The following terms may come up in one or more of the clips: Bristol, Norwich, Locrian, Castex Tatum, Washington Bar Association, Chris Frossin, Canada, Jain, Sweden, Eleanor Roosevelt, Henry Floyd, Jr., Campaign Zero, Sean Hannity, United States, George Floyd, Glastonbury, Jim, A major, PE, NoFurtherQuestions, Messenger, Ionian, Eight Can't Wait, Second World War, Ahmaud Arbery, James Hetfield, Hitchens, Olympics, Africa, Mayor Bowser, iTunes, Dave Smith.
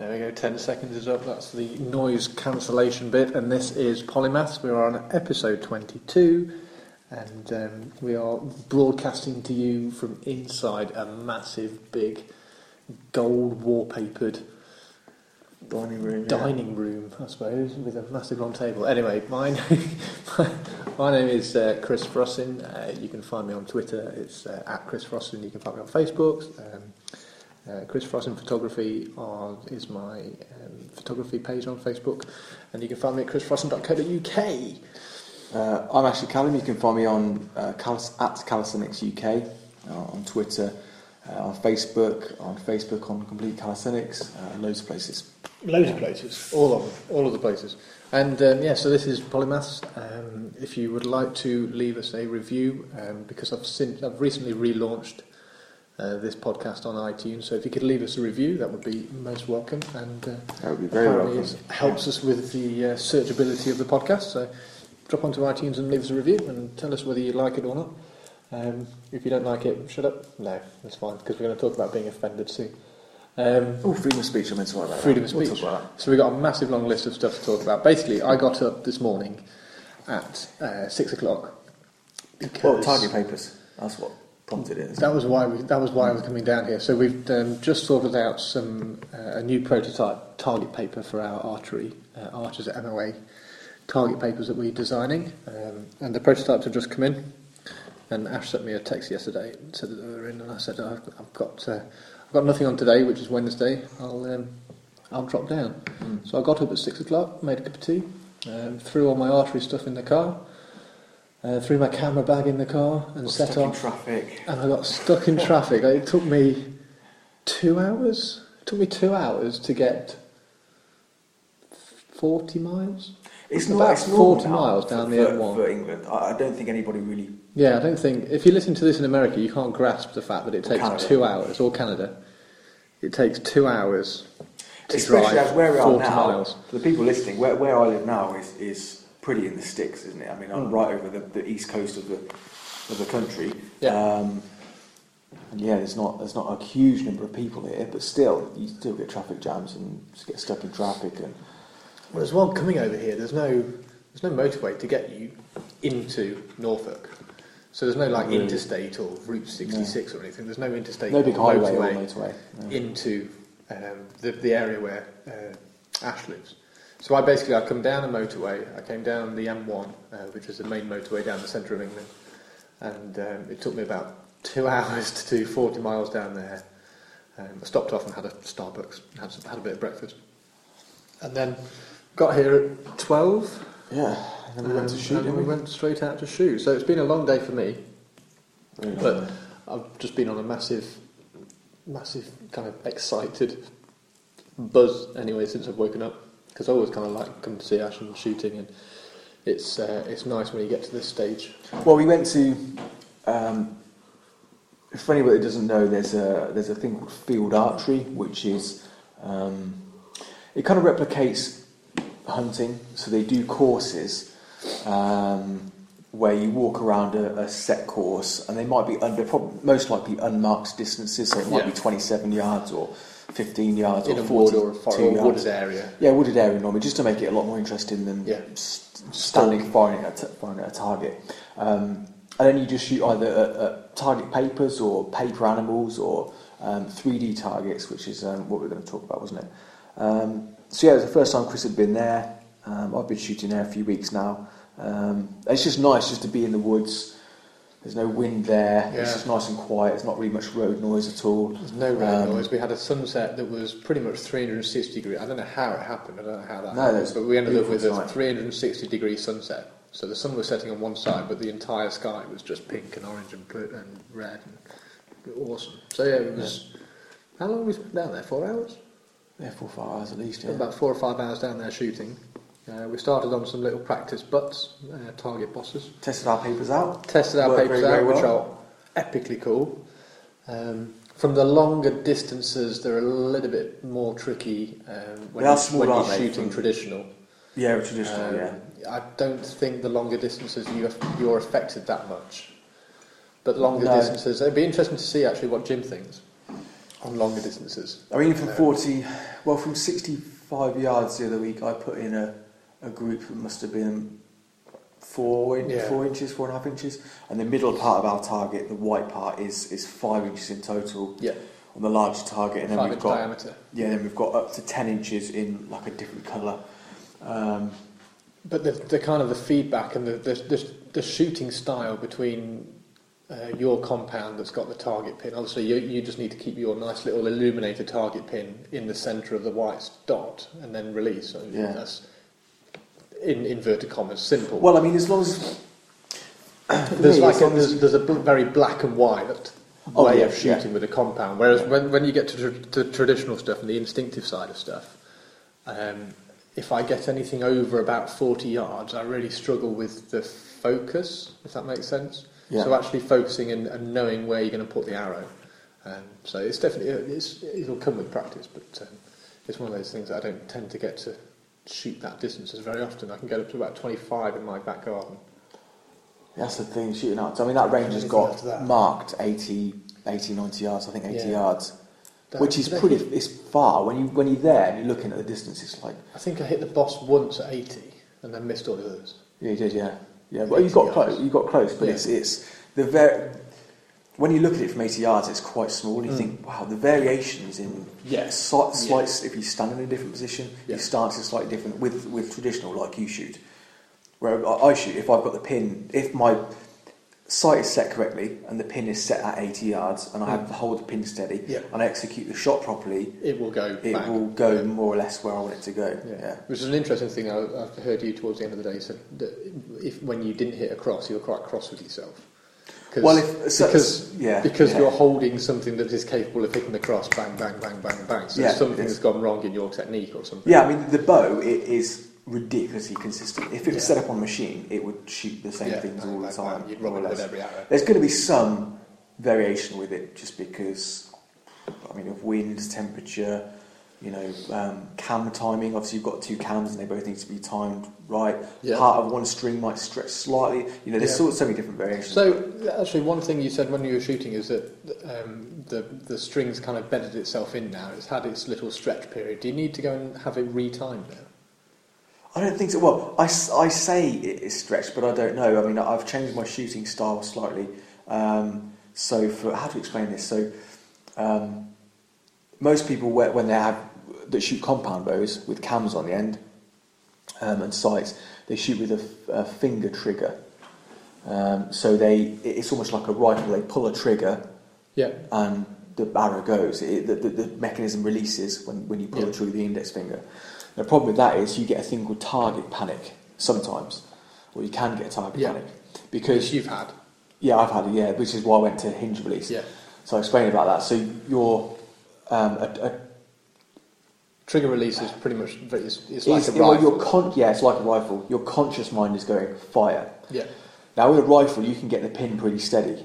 There we go, 10 seconds is up. That's the noise cancellation bit, and this is Polymaths. We are on episode 22, and we are broadcasting to you from inside a massive, big, gold wallpapered dining room, I suppose, with a massive long table. Anyway, my name is Chris Frossin. You can find me on Twitter. It's at Chris Frossin. You can find me on Facebook. Chris Frossin Photography is my photography page on Facebook, and you can find me at chrisfrossin.co.uk. I'm Ashley Callum. You can find me on at Calisthenics UK on Twitter, on Facebook on Complete Calisthenics, loads of places. All of the places. And so this is Polymaths. If you would like to leave us a review, because I've recently relaunched this podcast on iTunes, so if you could leave us a review, that would be most welcome. And that would be very welcome. It helps us with the searchability of the podcast. So drop onto iTunes and leave us a review and tell us whether you like it or not. If you don't like it, shut up. No, that's fine, because we're going to talk about being offended soon. Freedom of speech. I meant to talk about that. Freedom of speech. We'll talk about that. So we got a massive long list of stuff to talk about. Basically, I got up this morning at 6 o'clock. Well, target papers. That's what prompted it. That was why I was coming down here. So we've just sorted out a new prototype target paper for our archers at MoA target papers that we're designing, and the prototypes have just come in. And Ash sent me a text yesterday and said that they were in, and I said, I've got nothing on today, which is Wednesday. I'll drop down. So I got up at 6 o'clock, made a cup of tea, threw all my archery stuff in the car, threw my camera bag in the car, and set off. And I got stuck in traffic. It took me 2 hours. To get 40 miles. It's about 40 miles down the M1 for England. I don't think anybody really. Yeah, I don't think. If you listen to this in America, you can't grasp the fact that it takes 2 hours. Or Canada, it takes 2 hours to drive 40 miles. For the people listening, where I live now is pretty in the sticks, isn't it? I mean, I'm right over the east coast of the country. Yeah. There's not a huge number of people here, but still, you still get traffic jams and just get stuck in traffic. And well, there's one coming over here. There's no motorway to get you into Norfolk. So there's no interstate or Route 66 or anything. There's no interstate motorway into the area where Ash lives. So I come down a motorway. I came down the M1, which is the main motorway down the centre of England. And it took me about 2 hours to do 40 miles down there. I stopped off and had a Starbucks, had a bit of breakfast. And then got here at 12. Yeah. And we went to shoot. And we went straight out to shoot. So it's been a long day for me, but I've just been on a massive, massive kind of excited buzz anyway since I've woken up, because I always kind of like come to see Ash and shooting, and it's nice when you get to this stage. Well, we went to. For anybody that doesn't know, there's a thing called field archery, which is it kind of replicates hunting. So they do courses. Where you walk around a set course, and they might be most likely unmarked distances, so it might be 27 yards or 15 yards in or 42 yards. Wooded area. Yeah, wooded area normally, just to make it a lot more interesting than standing firing at a target. And then you just shoot either at target papers or paper animals or 3D targets, which is what we're going to talk about, wasn't it? It was the first time Chris had been there. I've been shooting there a few weeks now. It's just nice just to be in the woods. There's no wind there. Yeah. It's just nice and quiet. There's not really much road noise at all. There's no road noise. We had a sunset that was pretty much 360 degrees. I don't know how it happened. But we ended up with a 360 degree sunset. So the sun was setting on one side, but the entire sky was just pink and orange and blue and red. And awesome. So it was. How long were we down there? 4 hours? Yeah, 4 or 5 hours at least. Yeah. About 4 or 5 hours down there shooting. We started on some little practice butts, target bosses. Tested our papers out, which are epically cool. From the longer distances, they're a little bit more tricky when you're shooting traditional. Yeah, traditional, yeah. I don't think the longer distances you're affected that much. But longer distances, it'd be interesting to see actually what Jim thinks. on longer distances? I mean, from 40, well, from 65 yards the other week, I put in a group that must have been 4.5 inches, and the middle part of our target, the white part, is 5 inches in total. Yeah. On the larger target, and then we've got diameter. Yeah, then we've got up to 10 inches in like a different colour. But the kind of the feedback and the shooting style between your compound that's got the target pin. Obviously, you just need to keep your nice little illuminator target pin in the centre of the white dot and then release. So yeah, that's in inverted commas simple. Well, I mean, as long as there's a very black and white way of shooting with a compound. Whereas when you get to the traditional stuff and the instinctive side of stuff. If I get anything over about 40 yards, I really struggle with the focus, if that makes sense. Yeah. So actually focusing and knowing where you're going to put the arrow. So it's definitely, it'll come with practice, but it's one of those things that I don't tend to get to shoot that distances very often. I can get up to about 25 in my back garden. That's the thing, shooting out. I mean, that range has got marked 90 yards, I think 80 yards. Which is pretty. It's far when you're there and you're looking at the distance. It's like I think I hit the boss once at 80 and then missed all the others. Yeah, you did. Yeah. Well, you got close, but it's the when you look at it from 80 yards, it's quite small. And you think, wow, the variations in slight. If you stand in a different position, your stance is slightly different with traditional like you shoot. Where I shoot, if I've got the pin, if my sight is set correctly and the pin is set at 80 yards and I have to hold the pin steady and I execute the shot properly, it will go more or less where I want it to go. Yeah. Which is an interesting thing I've heard you towards the end of the day said that when you didn't hit a cross, you were quite cross with yourself. Because you're holding something that is capable of hitting the cross, bang, bang, bang, bang, bang. So something has gone wrong in your technique or something. Yeah, I mean, the bow, it is ridiculously consistent. If it was set up on a machine, it would shoot the same things all the time. You'd roll it with every arrow. There's going to be some variation with it, just because, I mean, of wind, temperature, cam timing. Obviously, you've got two cams, and they both need to be timed right. Yeah. Part of one string might stretch slightly. There's so many different variations. So, actually, one thing you said when you were shooting is that the string's kind of bedded itself in now. It's had its little stretch period. Do you need to go and have it re-timed now? I don't think so. Well, I say it is stretched, but I don't know. I mean, I've changed my shooting style slightly. So, how to explain this? So, most people when they shoot compound bows with cams on the end and sights, they shoot with a finger trigger. So it's almost like a rifle. They pull a trigger, and the arrow goes. The mechanism releases when you pull the trigger with the index finger. The problem with that is you get a thing called target panic sometimes, or you can get a target panic because which you've had. Yeah, I've had it. Yeah, which is why I went to hinge release. Yeah. So I explained about that. So your a trigger release is pretty much it's like a rifle. It's like a rifle. Your conscious mind is going fire. Yeah. Now with a rifle, you can get the pin pretty steady,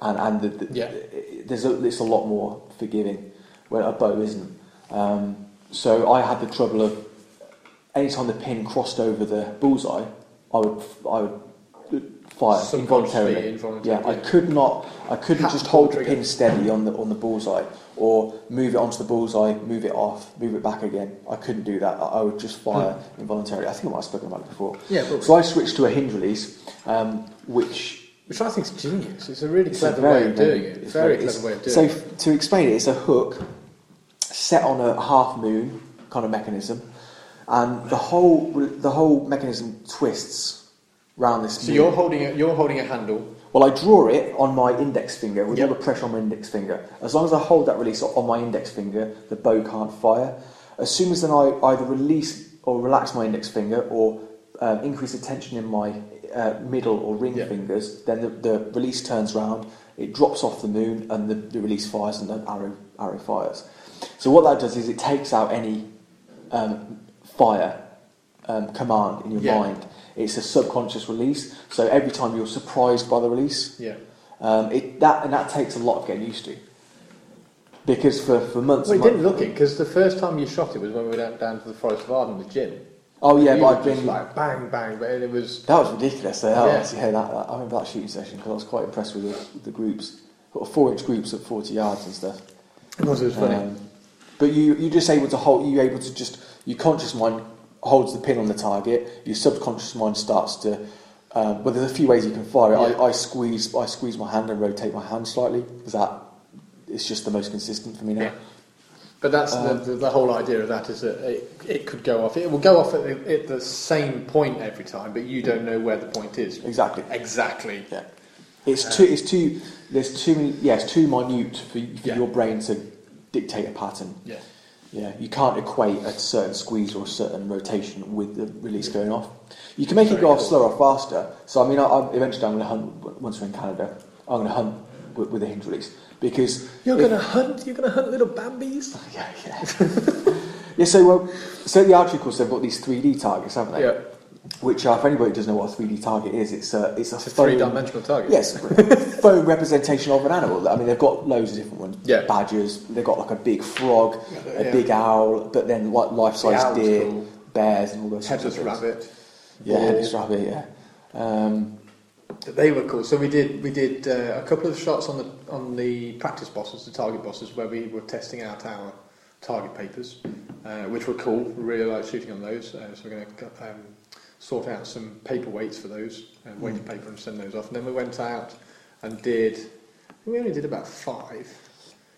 and it's a lot more forgiving. When a bow isn't. So I had the trouble of any time the pin crossed over the bullseye, I would fire involuntarily. Yeah, I couldn't just hold the pin steady on the bullseye or move it onto the bullseye, move it off, move it back again. I couldn't do that. I would just fire involuntarily. I think I might have spoken about it before. Yeah, probably. So I switched to a hinge release, which I think is genius. It's a really clever way of doing it. It's very clever way of doing it. So to explain it, it's a hook set on a half moon kind of mechanism, and the whole mechanism twists round this. So moon. You're holding a handle. Well, I draw it on my index finger with all the pressure on my index finger. As long as I hold that release on my index finger, the bow can't fire. As soon as then I either release or relax my index finger or increase the tension in my middle or ring fingers, then the release turns round. It drops off the moon, and the release fires, and the arrow fires. So what that does is it takes out any fire command in your mind. It's a subconscious release, so every time you're surprised by the release, that takes a lot of getting used to. Because for months, well, it didn't look it because the first time you shot it was when we went down to the Forest of Arden with Jim. Oh yeah, but I've been like bang bang, but it was that was ridiculous. I remember that shooting session because I was quite impressed with the groups, 4-inch groups at 40 yards and stuff. It was funny. But you're just able to hold. You're able to just your conscious mind holds the pin on the target. Your subconscious mind starts to. Well, there's a few ways you can fire it. Yeah. I squeeze my hand and rotate my hand slightly because that it's just the most consistent for me now. Yeah. But that's the whole idea of that is that it could go off. It will go off at the same point every time, but you don't know where the point is. Exactly. Yeah. It's too. There's too many. Yeah, it's too minute for your brain to dictate a pattern. Yeah. Yeah. You can't equate a certain squeeze or a certain rotation with the release going off. You can make it go off slower or faster. So I mean, eventually I'm going to hunt once we're in Canada. I'm going to hunt with a hinge release. Because you're going to hunt little Bambis. Yeah. So the archery course, they've got these 3D targets, haven't they? Yeah. Which, if anybody doesn't know what a 3D target is, it's a three-dimensional target. Yes, foam representation of an animal. I mean, they've got loads of different ones. Yeah. Badgers. They've got like a big frog, a big owl, but then like life-size deer, bears, and all those. Headless rabbit. Yeah, headless rabbit. Yeah. They were cool. So we did a couple of shots on the practice bosses, the target bosses, where we were testing out our target papers, which were cool. We really liked shooting on those. So we're going to sort out some paper weights for those, weighted paper, and send those off. And then we went out and we only did about five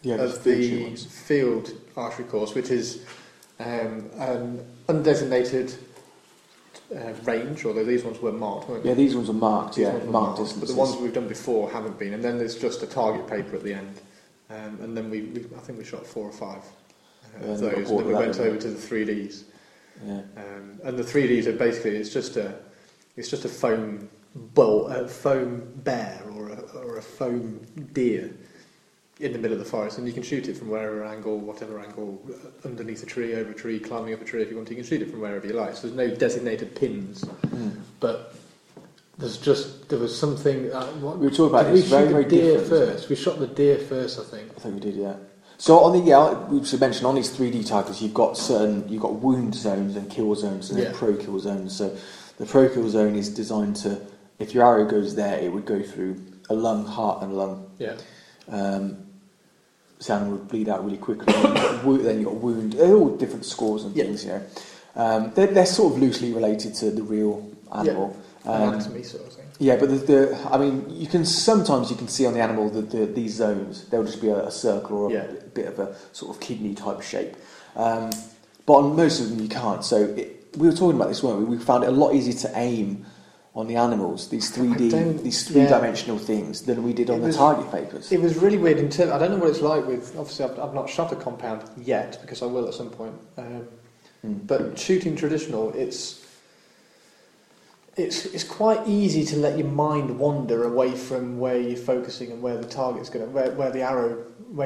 of the field archery course, which is an undesignated range, although these ones were marked, weren't they? Yeah, these ones were marked, marked. But the ones we've done before haven't been, and then there's just a target paper at the end, and then we I think we shot four or five of those, and then we went over to the 3Ds. Yeah. And the 3Ds are basically it's just a foam bull, a foam bear, or a foam deer in the middle of the forest, and you can shoot it from whatever angle, underneath a tree, over a tree, climbing up a tree if you want to. You can shoot it from wherever you like. So there's no designated pins, but there was something. We were talking about this. We shot the deer first. I think. I think we did, yeah. So on the we should mention on these 3D targets, you've got wound zones and kill zones and then pro kill zones. So the pro kill zone is designed to, if your arrow goes there, it would go through a lung, heart, and lung. Yeah. The animal would bleed out really quickly. Then you've got wound. They're all different scores and things, they're sort of loosely related to the real animal. Anatomy sort of thing. Yeah, but you can see on the animal these zones. They'll just be a circle or a bit of a sort of kidney type shape. But on most of them you can't. So we were talking about this, weren't we? We found it a lot easier to aim on the animals, these three-dimensional things than we did on the target papers. It was really weird. I don't know what it's like with... Obviously, I've not shot a compound yet, because I will at some point. But shooting traditional, it's quite easy to let your mind wander away from where you're focusing and where the target's going, where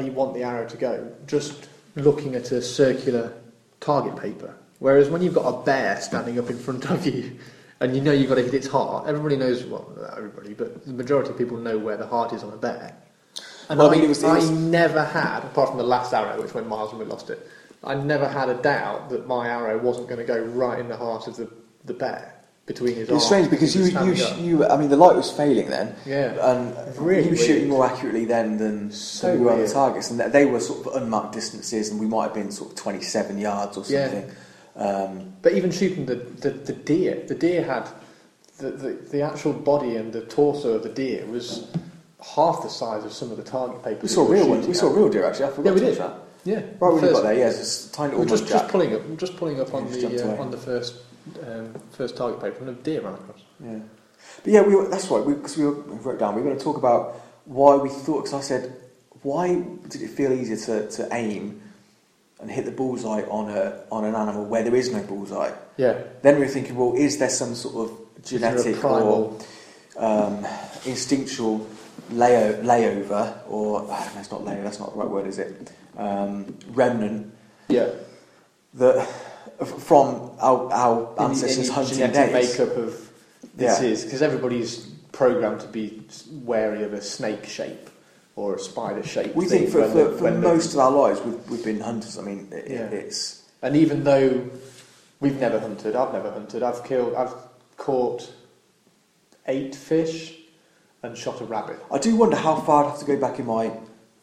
you want the arrow to go, just looking at a circular target paper. Whereas when you've got a bear standing up in front of you... And you know you've got to hit its heart. Everybody knows, well, not everybody, but the majority of people know where the heart is on a bear. And I never had, apart from the last arrow, which went miles and we lost it, I never had a doubt that my arrow wasn't going to go right in the heart of the bear, between his arms. It's strange because the light was failing then. Yeah. And really you were shooting more accurately then than we were on the targets. And they were sort of unmarked distances and we might have been sort of 27 yards or something. Yeah. But even shooting the deer had the actual body and the torso of the deer was half the size of some of the target papers. We saw real deer actually. I forgot we did that. Yeah, right when we got there. Yes, it's tiny little just pulling up on the first target paper and a deer ran across. Yeah, but yeah, that's right. Because we wrote down we were going to talk about why we thought. Because I said, why did it feel easier to aim and hit the bullseye on an animal where there is no bullseye? Yeah. Then we were thinking, well, is there some sort of genetic or instinctual layover, or that's not layover, that's not the right word, is it? Remnant. Yeah. That from our ancestors' hunting days. Genetic makeup of this is because everybody's programmed to be wary of a snake shape. Or a spider shape. We think for most of our lives we've been hunters. I mean, it's and even though we've never hunted, I've never hunted. I've caught 8 fish and shot a rabbit. I do wonder how far I'd have to go back in my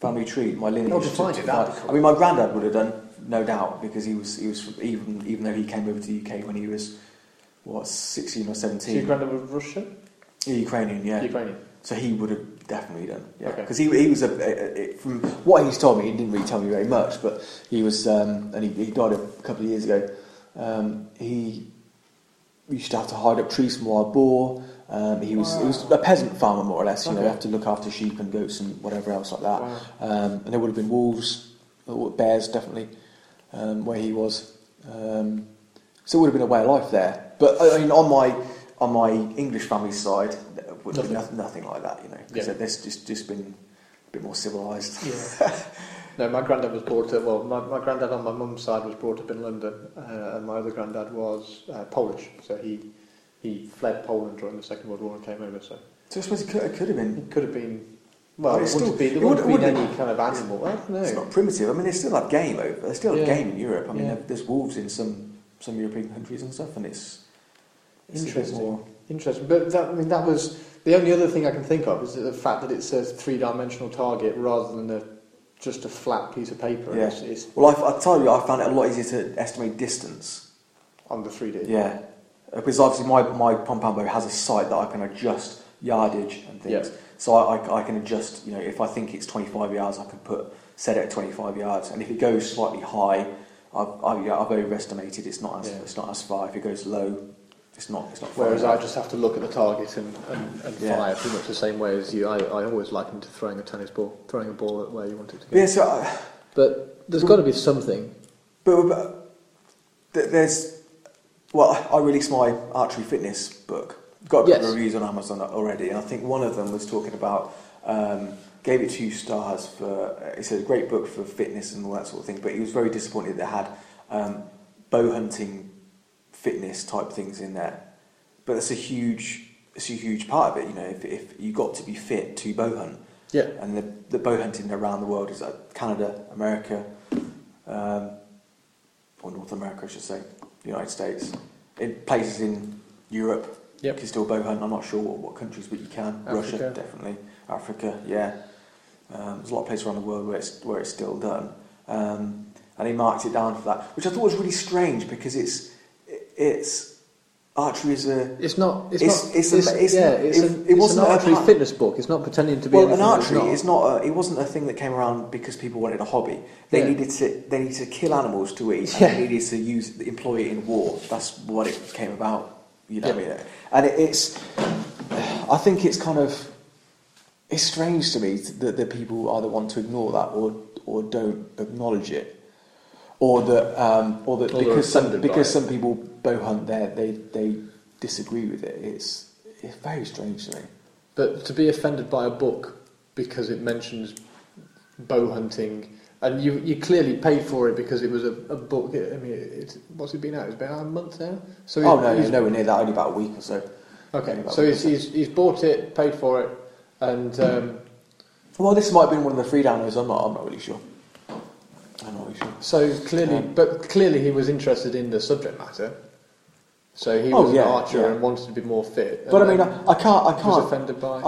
family tree, my lineage. Not to find it, that cool. I mean, my granddad would have done, no doubt, because he was from, even though he came over to the UK when he was, what, 16 or 17. So your granddad was Russian? Ukrainian, yeah. Ukrainian. So he would have definitely done, yeah. Because okay. he was from what he's told me, he didn't really tell me very much, but he was, and he died a couple of years ago. He used to have to hide up trees from wild boar. He was a peasant farmer, more or less. You know, have to look after sheep and goats and whatever else like that. Wow. And there would have been wolves, bears, definitely, where he was. So it would have been a way of life there. But I mean, on my English family side, there would have been nothing like that. You know, because there's just been a bit more civilised. Yeah. No, my granddad was brought up. Well, my granddad on my mum's side was brought up in London, and my other granddad was Polish. So he fled Poland during the Second World War and came over. So I suppose it could have been. It could have been. Well, it wouldn't have been any kind of animal. I don't know. It's not primitive. I mean, they still have game over. They still have game in Europe. I mean, there's wolves in some European countries and stuff, and it's interesting. Interesting. But that was the only other thing I can think of is the fact that it says 3-dimensional target rather than just a flat piece of paper. Yeah. I tell you, I found it a lot easier to estimate distance on the 3D. Yeah. Because obviously my Pompanbo has a sight that I can adjust yardage and things. Yep. So I can adjust, you know, if I think it's 25 yards, I can set it at 25 yards. And if it goes slightly high, I've overestimated. It's not as far. If it goes low, it's not far. Whereas I just have to look at the target and fire pretty much the same way as you. I always liken to throwing a ball at where you want it to go. Yeah, so but there's got to be something. But there's... Well, I released my archery fitness book. Got a bit of reviews on Amazon already, and I think one of them was talking about gave it 2 stars for. It's a great book for fitness and all that sort of thing. But he was very disappointed that it had bow hunting, fitness type things in there. But that's a huge part of it. You know, if you got to be fit to bow hunt, and the bow hunting around the world is like Canada, America, or North America, I should say. United States, in places in Europe, you can still bow hunt. I'm not sure what countries, but you can. Africa. Russia, definitely. Africa, yeah. There's a lot of places around the world where it's still done. And he marked it down for that, which I thought was really strange because it's archery is a. It's not. It wasn't an archery fitness book. It's not pretending to be. Well, an archery is not. It wasn't a thing that came around because people wanted a hobby. They needed to kill animals to eat. And they needed to employ it in war. That's what it came about. You know what I mean? And it's. I think it's kind of. It's strange to me that the people either want to ignore that or don't acknowledge it. Or that because some people bow hunt there, they disagree with it. It's very strange to me. But to be offended by a book because it mentions bow hunting, and you clearly paid for it because it was a book. I mean, what's it been out? It's been out a month now. So he's nowhere near that. Only about a week or so. Okay, so he's bought it, paid for it, and well, this might have been one of the free downloads. I'm not really sure. I'm not really sure. So clearly, he was interested in the subject matter. So he was an archer and wanted to be more fit. But I mean, I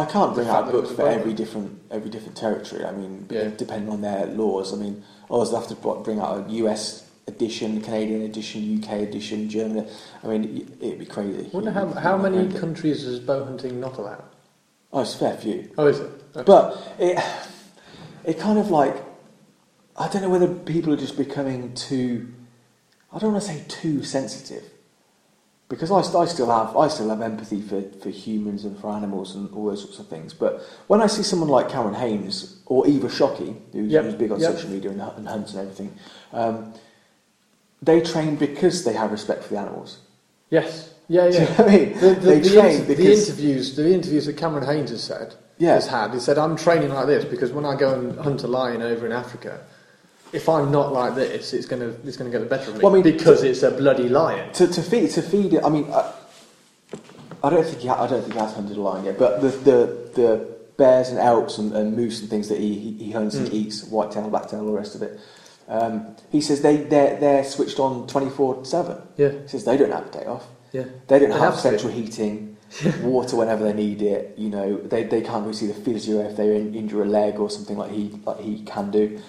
can't bring out books for every different territory. I mean, depending on their laws. I mean, I always have to bring out a US edition, Canadian edition, UK edition, German. I mean, it'd be crazy. I wonder how many countries is bow hunting not allowed? Oh, it's a fair few. Oh, is it? Okay. But it kind of like. I don't know whether people are just becoming too. I don't want to say too sensitive, because I still have empathy for humans and for animals and all those sorts of things. But when I see someone like Cameron Haynes or Eva Shockey, who's big on social media and hunts and everything, they train because they have respect for the animals. Yes. Yeah. Yeah. Do you know what I mean? They train because the interviews that Cameron Haynes has said. He said, I'm training like this because when I go and hunt a lion over in Africa, if I'm not like this, it's going to get the better of me. Well, I mean, because it's a bloody lion. To feed it. I mean, I don't think he has hunted a lion yet. But the bears and elks and moose and things that he hunts and eats, whitetail, blacktail, all the rest of it. He says they're switched on 24/7. Yeah. He says they don't have a day off. Yeah. They don't have central heating. water whenever they need it. You know, they can't really see the physio if they injure a leg or something like he can do.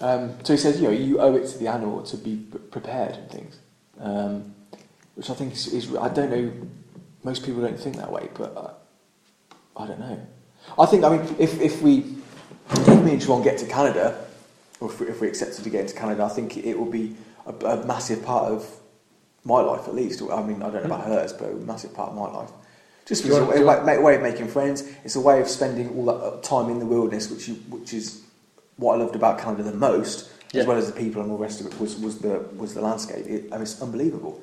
So he says, you know, you owe it to the animal to be prepared and things, which I think is I don't know. Most people don't think that way, but I don't know. I think, I mean, if me and Siobhan get to Canada, or if we accepted to get into Canada, I think it will be a massive part of my life, at least. I mean, I don't know about hers, but a massive part of my life. Just because it's a way of making friends. It's a way of spending all that time in the wilderness, which is what I loved about Canada the most, as well as the people and all the rest of it, was the landscape. I mean, it's unbelievable.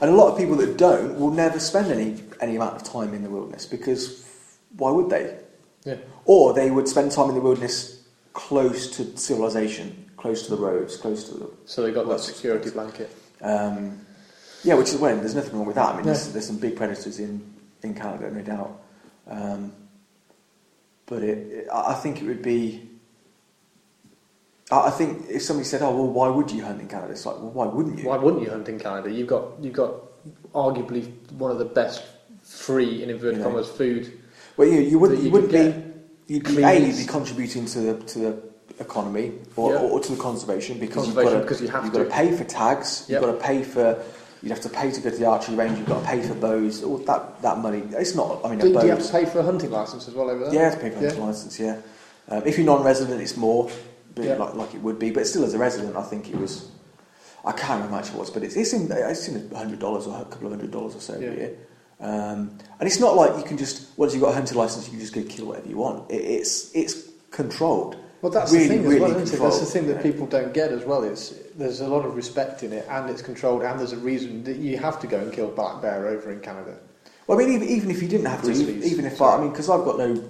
And a lot of people that don't will never spend any amount of time in the wilderness, because why would they? Yeah. Or they would spend time in the wilderness close to civilization, close to the roads, close to the... So they got that security blanket. Yeah, which is when there's nothing wrong with that. I mean, there's some big predators in Canada, no doubt. But I think it would be... I think if somebody said, "Oh, well, why would you hunt in Canada?" It's like, well, why wouldn't you? Why wouldn't you hunt in Canada? You've got arguably one of the best free, in inverted commas, food. Well, you'd be contributing to the economy or to the conservation, because you've got to pay for tags, you'd have to pay to go to the archery range, you've got to pay for bows, all that money. It's not. I mean, do you have to pay for a hunting license as well over there? Yeah, you have to pay for a hunting license. Yeah, if you're non-resident, it's more. Like it would be, but still, as a resident, I think it was. I can't remember how much it was, but it's in $100 or a couple of $100 or so a year. And it's not like you can just once you've got a hunting license, you can just go kill whatever you want. It's controlled. Well, that's really, the thing as really well, isn't it? That's the thing that people don't get as well. Is there's a lot of respect in it, and it's controlled, and there's a reason that you have to go and kill black bear over in Canada. Well, I mean, even if you didn't have to, because I've got no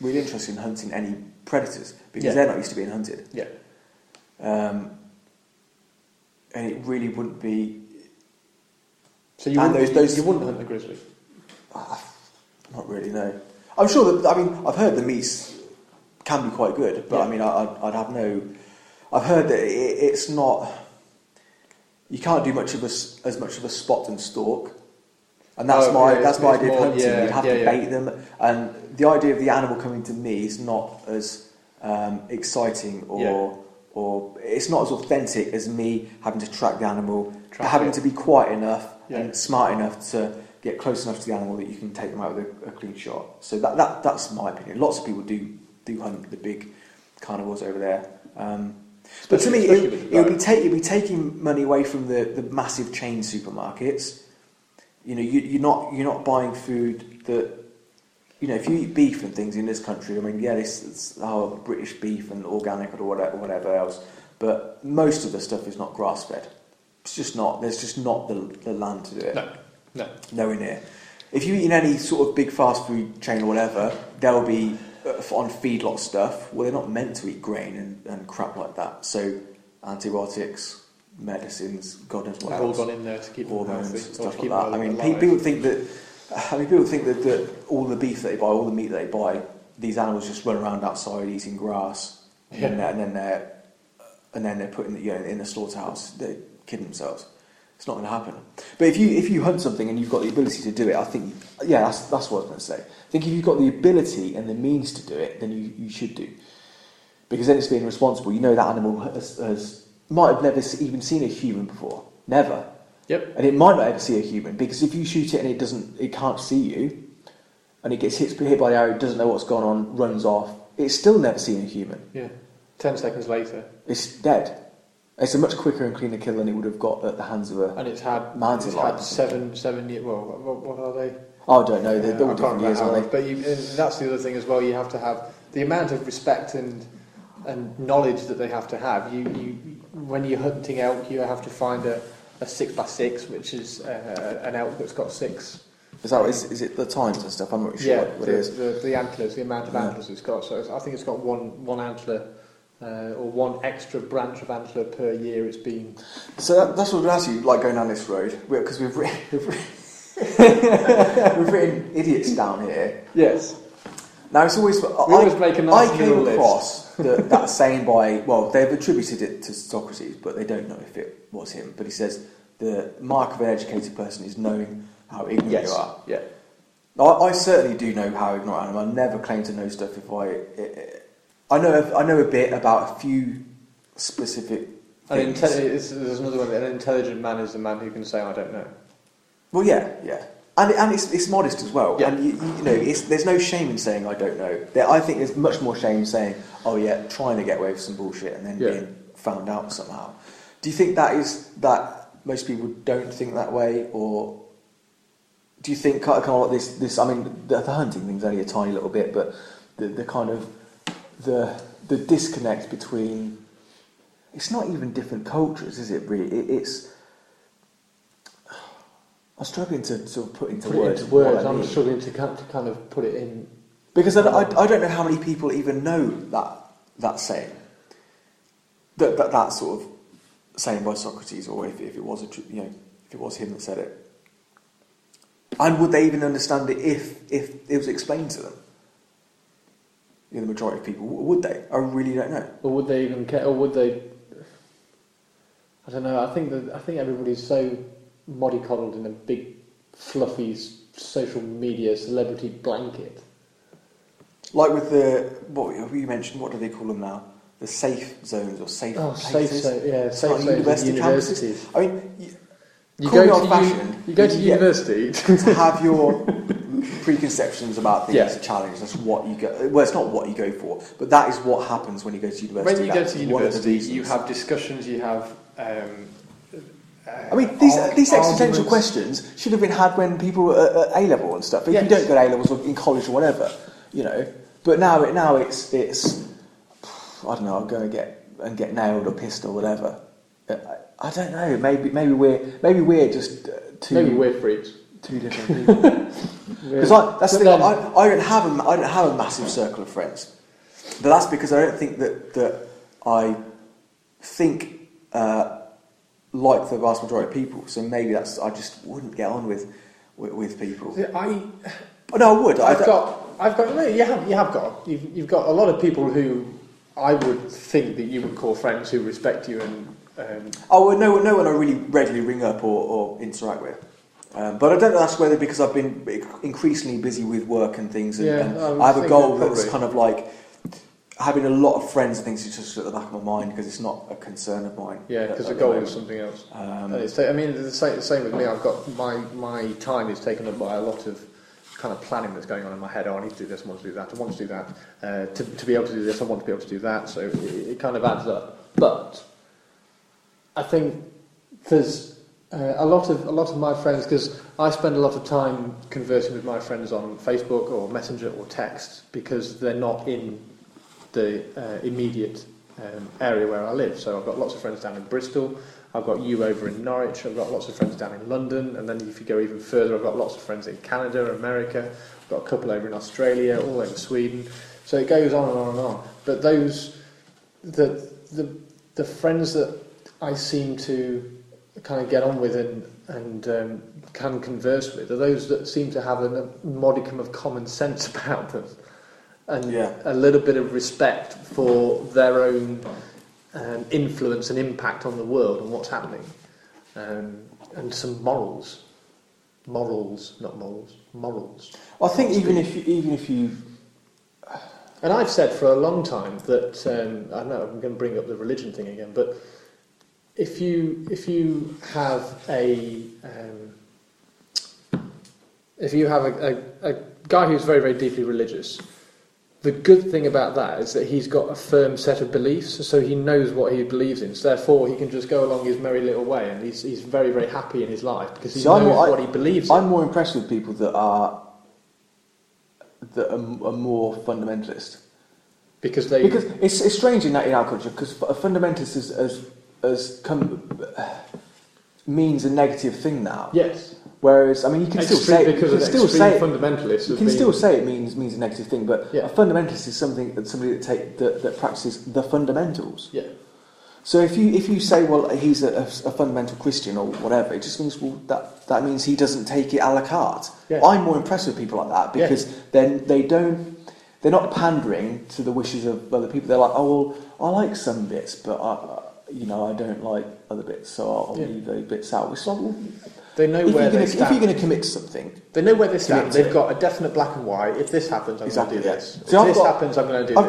real interest in hunting any predators, because they're not used to being hunted. Yeah. And it really wouldn't be... So you wouldn't hunt a grizzly? Not really, no. I'm sure that... I mean, I've heard the meat can be quite good, but I mean, I'd have no... I've heard that it's not... You can't do as much of a spot and stalk. And that's my idea of hunting. You'd have to bait them, and the idea of the animal coming to me is not as exciting or it's not as authentic as me having to track the animal, to be quiet enough and smart enough to get close enough to the animal that you can take them out with a clean shot. So that's my opinion. Lots of people do hunt the big carnivores over there, but to me, it'd be taking money away from the massive chain supermarkets. You know, you're not buying food that, you know, if you eat beef and things in this country. I mean, it's British beef and organic or whatever else, but most of the stuff is not grass fed. It's just not. There's just not the land to do it. No, nowhere near. If you eat in any sort of big fast food chain or whatever, they'll be on feedlot stuff. Well, they're not meant to eat grain and crap like that. So antibiotics, medicines, God knows what else. All gone in there to keep hormones, stuff like that. I mean, people think that all the beef that they buy, all the meat that they buy, these animals just run around outside eating grass, and then they're put in in the slaughterhouse. They're kidding themselves. It's not going to happen. But if you hunt something and you've got the ability to do it, I think that's what I was going to say. I think if you've got the ability and the means to do it, then you should do, because then it's being responsible. You know that animal has might have never even seen a human before. Never. Yep. And it might not ever see a human, because if you shoot it and it can't see you, and it gets hit by the arrow, doesn't know what's gone on, runs off, it's still never seen a human. Yeah. 10 seconds later, it's dead. It's a much quicker and cleaner kill than it would have got at the hands of a... And it's had... Man's had 7 years... Well, what are they? I don't know. They're all different years, aren't they? But that's the other thing as well. You have to have the amount of respect and knowledge that they have to have. When you're hunting elk, you have to find a 6x6, which is an elk that's got 6. Is it the times and stuff? I'm not sure what it is. The antlers, the amount of antlers it's got. So I think it's got one antler or one extra branch of antler per year it's been. So that's what I was going to ask you, like going down this road, because we've written idiots down here. Yes. Now, it's always... I came across that saying by... Well, they've attributed it to Socrates, but they don't know if it was him. But he says, the mark of an educated person is knowing how ignorant you are. Yeah. I certainly do know how ignorant I am. I never claim to know stuff if I know a bit about a few specific things. There's another one. An intelligent man is the man who can say, I don't know. Well, yeah. And it's modest as well. Yeah. And you know, there's no shame in saying I don't know. I think there's much more shame in saying, oh yeah, trying to get away with some bullshit and then being found out somehow. Do you think that most people don't think that way, or do you think kind of like this? I mean, the hunting thing's only a tiny little bit, but the kind of the disconnect between, it's not even different cultures, is it? Really, it's. I'm struggling to sort of put into words. I'm struggling to kind of put it in, because I don't know how many people even know that saying. That sort of saying by Socrates, or if it was if it was him that said it, and would they even understand it if it was explained to them? You know, the majority of people, would they? I really don't know. Or would they even care? Or would they? I don't know. I think everybody's so mollycoddled in a big fluffy social media celebrity blanket, like with what do they call them now, the safe zones or safe places, safe zones at universities. I mean, you go to university to have your preconceptions about things challenged. That's what you go. Well, it's not what you go for, but that is what happens when you go to university. When you go to university, you have discussions, you have I mean, these existential questions should have been had when people were at A level and stuff. But if you don't go to A levels or in college or whatever, you know. But now it's I don't know. I'll go and get nailed or pissed or whatever. I don't know. Maybe we're just too. Maybe we're freaks. Two different people. Because that's the thing. I don't have a massive circle of friends, but that's because I don't think that I think. Like the vast majority of people, so maybe that's I just wouldn't get on with people. I would. You've got a lot of people who I would think that you would call friends who respect you and. No one I really regularly ring up or interact with, but I don't know. That's whether because I've been increasingly busy with work and things, and I have a goal that's kind of like. Having a lot of friends and things is just at the back of my mind because it's not a concern of mine. Yeah, because the goal is something else. It's the same with me. I've got my time is taken up by a lot of kind of planning that's going on in my head. Oh, I need to do this, I want to do that, I want to do that. To be able to do this, I want to be able to do that. So it kind of adds up. But I think there's a lot of my friends, because I spend a lot of time conversing with my friends on Facebook or Messenger or text because they're not in the immediate area where I live. So I've got lots of friends down in Bristol, I've got you over in Norwich, I've got lots of friends down in London, and then if you go even further, I've got lots of friends in Canada, America, I've got a couple over in Australia, all over Sweden. So it goes on and on and on. But those, the friends that I seem to kind of get on with and can converse with are those that seem to have a modicum of common sense about them. And a little bit of respect for their own influence and impact on the world and what's happening, and some morals. Morals. Well, I think even if you, and I've said for a long time that I know I'm going to bring up the religion thing again, but if you have a guy who's very, very deeply religious. The good thing about that is that he's got a firm set of beliefs, so he knows what he believes in. So therefore, he can just go along his merry little way, and he's very, very happy in his life because he knows what he believes in. I'm more impressed with people that are more fundamentalist because it's strange in our culture, because a fundamentalist means a negative thing now. Yes. Whereas, I mean, you can still say it means a negative thing, but a fundamentalist is somebody that practices the fundamentals. Yeah. So if you say, well, he's a fundamental Christian or whatever, it just means, well, that means he doesn't take it a la carte. Yeah. I'm more impressed with people like that because then they're not pandering to the wishes of other people. They're like, oh well, I like some bits, but I don't like other bits, so I'll leave those bits out. They know where they stand. If you're going to commit something, they know where they stand. They've got a definite black and white. If this happens, I'm going to do this. If this happens, I'm going to do this.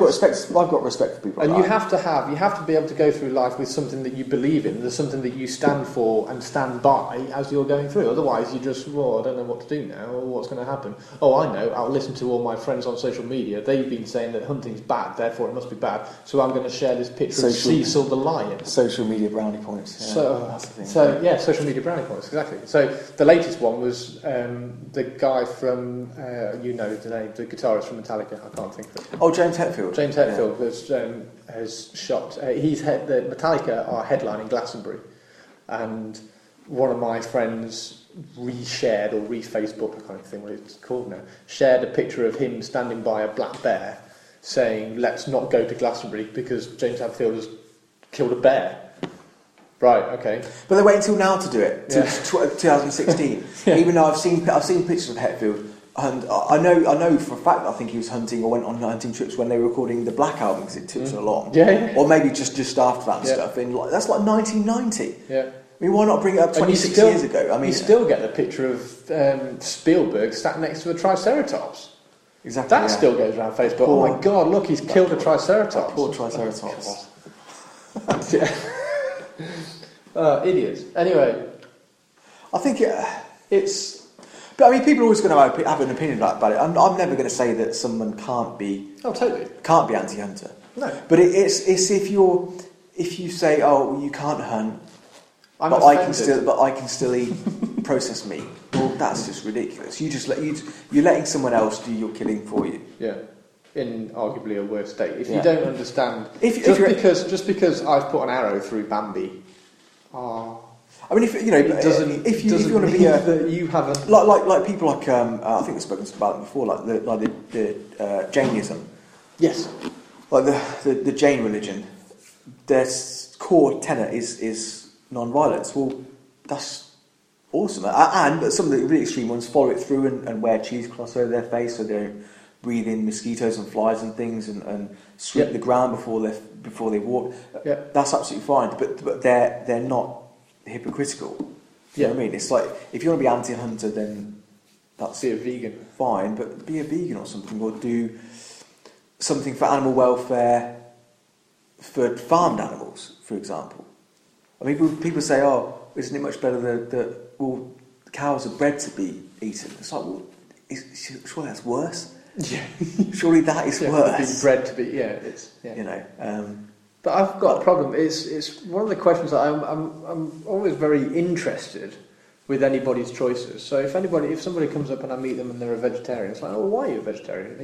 I've got respect for people. And you have to have. You have to be able to go through life with something that you believe in. There's something that you stand for and stand by as you're going through. Otherwise, you just, I don't know what to do now, or what's going to happen. Oh, I know. I'll listen to all my friends on social media. They've been saying that hunting's bad, therefore it must be bad. So I'm going to share this picture of Cecil the lion. Social media brownie points. Yeah. So social media brownie points, exactly. So the latest one was the guy from, the name, the guitarist from Metallica, I can't think of it. Oh, James Hetfield. James Hetfield has shot. Metallica are headlining Glastonbury, and one of my friends reshared or re-Facebooked, I can't think what it's called now, shared a picture of him standing by a black bear saying, let's not go to Glastonbury because James Hetfield has killed a bear. Right. Okay. But they wait until now to do it. To 2016. Even though I've seen pictures of Hetfield, and I know for a fact that I think he was hunting or went on hunting trips when they were recording the Black album because it took so long. Yeah. Or maybe just after that and stuff. And that's like 1990. Yeah. I mean, why not bring it up 26 years ago? I mean, you still get the picture of Spielberg sat next to a Triceratops. Exactly. That still goes around Facebook. Poor, oh my God! Look, he's killed a Triceratops. Poor Triceratops. Idiots. Anyway, I think it's. But I mean, people are always going to have an opinion about it. I'm never going to say that someone can't be. Oh, totally. Can't be anti-hunter. No. But it's if you say, oh, you can't hunt, but I can still eat processed meat. Well, that's just ridiculous. You're letting someone else do your killing for you. Yeah. In arguably a worse state. If you don't understand, just because I've put an arrow through Bambi. I mean, if you want to be that you haven't like people like I think we've spoken about them before, like the Jainism. Yes. Like the Jain religion, their core tenet is non-violence. Well, that's awesome, and some of the really extreme ones follow it through and wear cheesecloths over their face so they don't breathe in mosquitoes and flies and things, and sweep the ground before they walk. Yep. That's absolutely fine, but they're not hypocritical. You know what I mean? It's like, if you want to be anti-hunter, then that's be a vegan. Fine, but be a vegan or something, or do something for animal welfare for farmed animals, for example. I mean, people say, "Oh, isn't it much better that cows are bred to be eaten?" It's like, well, surely that's worse. Yeah, surely that is worse. Being bred to be, but I've got a problem. It's one of the questions that I'm always very interested with anybody's choices. So if somebody comes up and I meet them and they're a vegetarian, it's like, oh, why are you a vegetarian?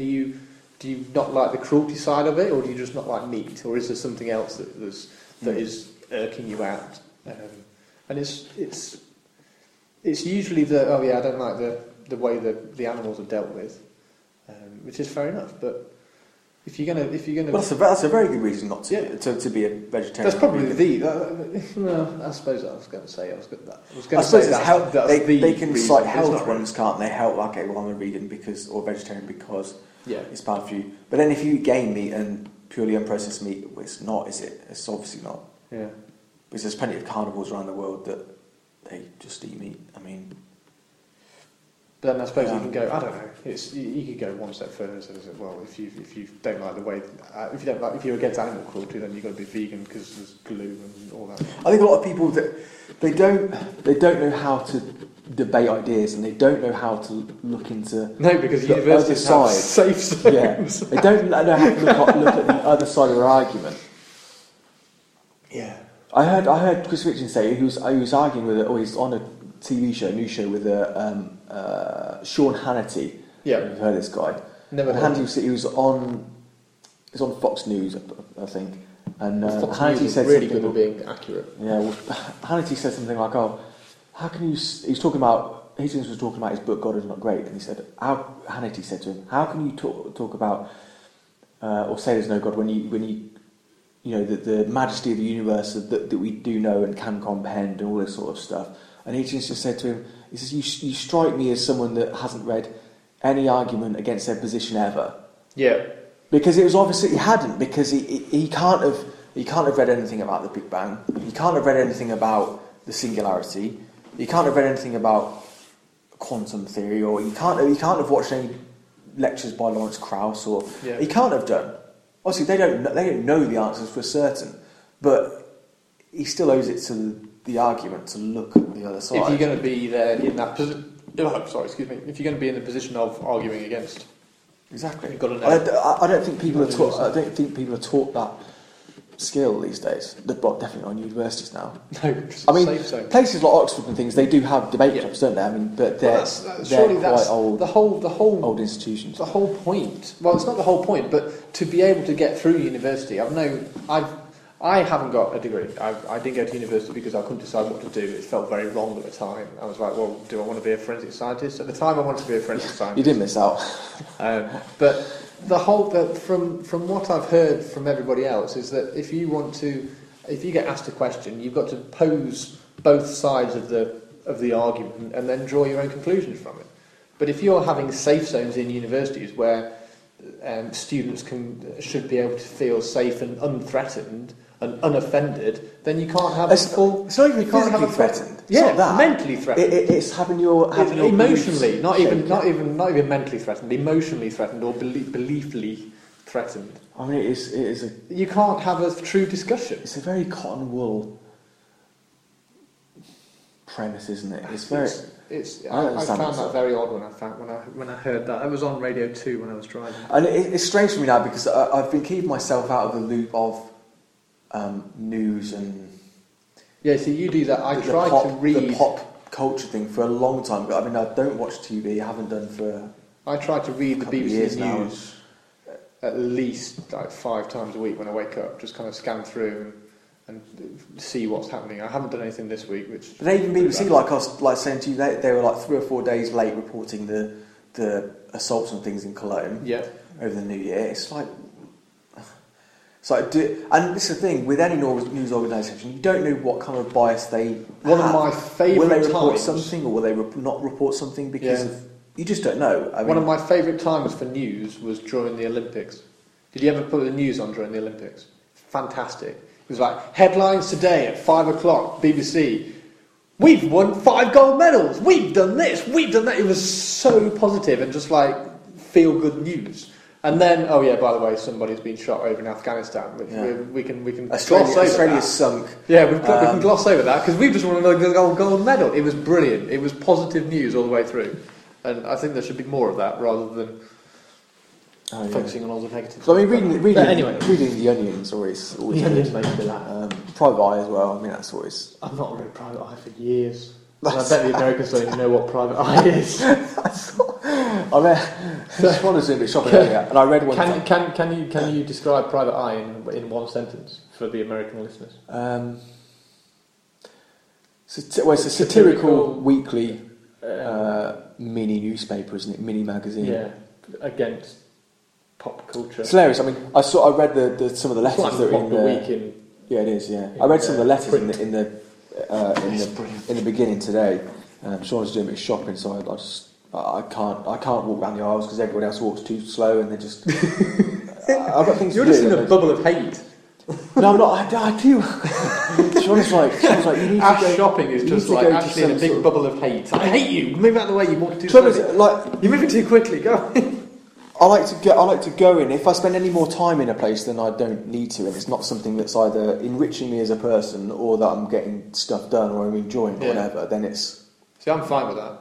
Do you not like the cruelty side of it, or do you just not like meat, or is there something else that is irking you out? And it's usually I don't like the way that the animals are dealt with. Which is fair enough, but if you're gonna, that's a very good reason not to to be a vegetarian. That's probably I suppose I was going to say I was going that. I was going to say that health, they can cite health ones, can't they? Health, okay. Well, I'm a vegan or vegetarian because it's bad for you. But then if you eat game meat and purely unprocessed meat, well, it's not, is it? It's obviously not. Yeah, because there's plenty of carnivores around the world that they just eat meat. I mean. Then I suppose you can go. I don't know. You could go one step further and say, well, if you don't like the way, if you're against animal cruelty, then you've got to be vegan because there's glue and all that. I think a lot of people that they don't know how to debate ideas, and they don't know how to look into because the universities have safe zones. Yeah, they don't know how to look at the other side of their argument. Yeah, I heard Chris Richardson say he was arguing with it. Oh, he's on a TV show, new show with Sean Hannity. Yeah, you've heard this guy. Never heard. Hannity, he was on. It's on Fox News, I think. And Fox Hannity News said really good at being accurate. Yeah, well, Hannity said something like, "Oh, how can you?" Hitchens was talking about his book God Is Not Great, and he said, Hannity said to him, "How can you talk about or say there's no God when you the majesty of the universe that we do know and can comprehend and all this sort of stuff?" And Hitchens just said to him, he says, you strike me as someone that hasn't read any argument against their position ever. Yeah. Because it was obviously he hadn't, because he can't have He can't have read anything about the Big Bang. He can't have read anything about the singularity. He can't have read anything about quantum theory, or he can't have watched any lectures by Lawrence Krauss, or he can't have done. Obviously, they don't know the answers for certain, but he still owes it to the argument to look at the other side. If you're going to be there in that position, if you're going to be in the position of arguing against, exactly, you've got to know. I don't think people are taught that skill these days. Well, definitely not in universities now. No, I mean, so. Places like Oxford and things, they do have debate clubs, don't they? I mean, but they're quite old. The whole old institutions. The whole point. Well, it's not the whole point, but to be able to get through university, I haven't got a degree. I didn't go to university because I couldn't decide what to do. It felt very wrong at the time. I was like, well, do I want to be a forensic scientist? At the time, I wanted to be a forensic scientist. You didn't miss out. But the whole, from what I've heard from everybody else, is that if you get asked a question, you've got to pose both sides of the argument and then draw your own conclusions from it. But if you're having safe zones in universities where students should be able to feel safe and unthreatened and unoffended, then you can't have full. It's not even physically threatened. It's mentally threatened. It's having your emotionally, not even mentally threatened, emotionally threatened, or beliefly threatened. I mean, it is you can't have a true discussion. It's a very cotton wool premise, isn't it? I found that very odd when I heard that. I was on Radio 2 when I was driving. And it's strange for me now because I've been keeping myself out of the loop of news and... Yeah, so you do that. I tried to read... The pop culture thing for a long time. I mean, I don't watch TV. I haven't done for... I tried to read the BBC News at least like 5 times a week when I wake up. Just kind of scan through and see what's happening. I haven't done anything this week, which... But even BBC, like I was saying to you, they were like 3 or 4 days late reporting the assaults and things in Cologne over the New Year. And this is the thing, with any news organisation, you don't know what kind of bias they have. One of my favourite times... Will they report something, or will they not report something because of... You just don't know. I mean, one of my favourite times for news was during the Olympics. Did you ever put the news on during the Olympics? Fantastic. It was like, headlines today at 5:00, BBC. We've won 5 gold medals. We've done this. We've done that. It was so positive and just like feel-good news. And then, oh yeah, by the way, somebody's been shot over in Afghanistan, which we can gloss over. Australia's sunk. Yeah, we can gloss over that because we've just won another gold medal. It was brilliant. It was positive news all the way through, and I think there should be more of that rather than focusing on all the negatives. So, I mean, reading the Onion's always good. Private Eye as well. I mean, that's always. I've not read Private Eye for years. I bet the Americans don't even know what Private Eye is. I wanted to do a bit of shopping earlier, and I read one. Can you describe Private Eye in one sentence for the American listeners? It's a satirical weekly mini newspaper, isn't it? Mini magazine. Yeah, against pop culture. It's hilarious. I mean, I read the some of the letters that were in the week in. Yeah, it is. Yeah, I read some of the letters in the beginning today. Sean was doing a bit of shopping, so I can't walk down the aisles because everyone else walks too slow, and they just. I've got things. You're to just do, in a bubble of hate. No, I'm not. I do. Sean's like you need to go, shopping is just like actually in a big bubble of hate. I hate you. Move out of the way. You walk too slow. Like, you're moving too quickly. Go. I like to go in. If I spend any more time in a place than I don't need to, and it's not something that's either enriching me as a person or that I'm getting stuff done or I'm enjoying or whatever, then it's... See, I'm fine with that.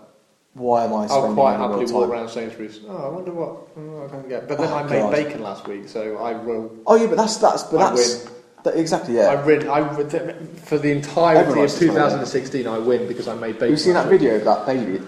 Why am I spending I'll quite happily walk around Sainsbury's. Oh, I wonder what I can get. But then I made bacon last week, so I will... Oh, yeah, but that's win. Exactly, yeah. I win. For the entirety of 2016, I win because I made bacon. You've seen that video of that baby?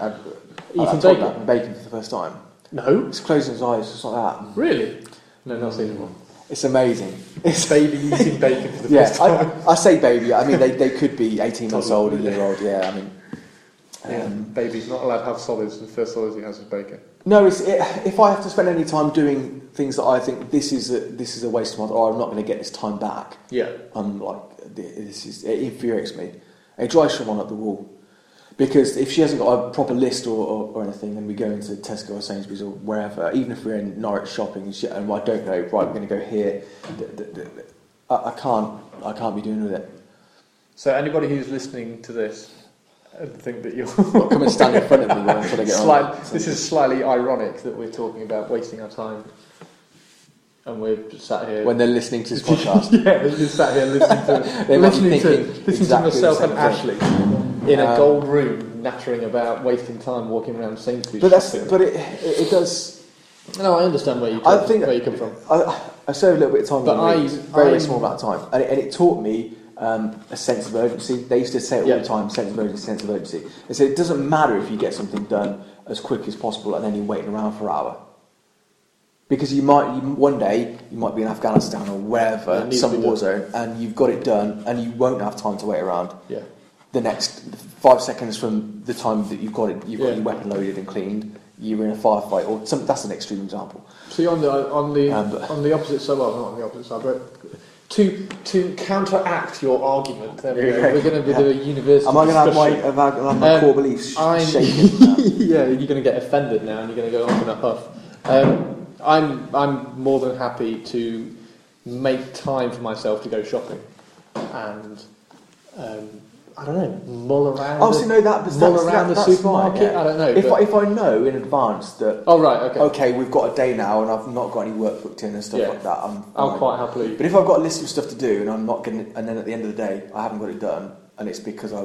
Ethan Bacon? Bacon for the first time. No. It's closing his eyes just like that. Really? No, not seen one. It's amazing. It's baby eating bacon for the first time. I say baby, I mean they could be 18 months old, a year old, yeah. I mean baby's not allowed to have solids, and the first solids he has is bacon. No, if I have to spend any time doing things that I think this is a waste of my time, or I'm not going to get this time back. Yeah. I'm like it infuriates me. It drives Siobhan up the wall. Because if she hasn't got a proper list or anything, and we go into Tesco or Sainsbury's or wherever, even if we're in Norwich shopping and I don't know, right, we're going to go here, I can't be doing with it. So anybody who's listening to this and think that you're... well, come and stand in front of me when I get on. This is slightly ironic that we're talking about wasting our time and we're sat here... when they're listening to this podcast. Yeah, they're just sat here listening to... they listening might be thinking exactly to myself and Ashley in a gold room nattering about wasting time walking around Sainsbury's. But it does... No, I understand where you come from. I served a little bit of time but I very small amount of time, and it taught me a sense of urgency. They used to say it all the time, sense of urgency. They said it doesn't matter if you get something done as quick as possible and then you're waiting around for an hour, because one day you might be in Afghanistan or wherever, some war zone, and you've got it done and you won't have time to wait around. Yeah. The next 5 seconds from the time that you've got your weapon loaded and cleaned, you were in a firefight, or something. That's an extreme example. See, on the opposite side, well, not on the opposite side, but to counteract your argument, we're going to be doing a university. Am I going to have my core beliefs shaken? Yeah, you're going to get offended now, and you're going to go off in a huff. I'm more than happy to make time for myself to go shopping, and. I don't know, mull around. Oh, so no, that's the supermarket. Fine, yeah. I don't know. If I know in advance that. Oh right, okay, we've got a day now, and I've not got any work booked in and stuff like that. I'm quite happily. But if I've got a list of stuff to do and I'm not getting, and then at the end of the day I haven't got it done, and it's because I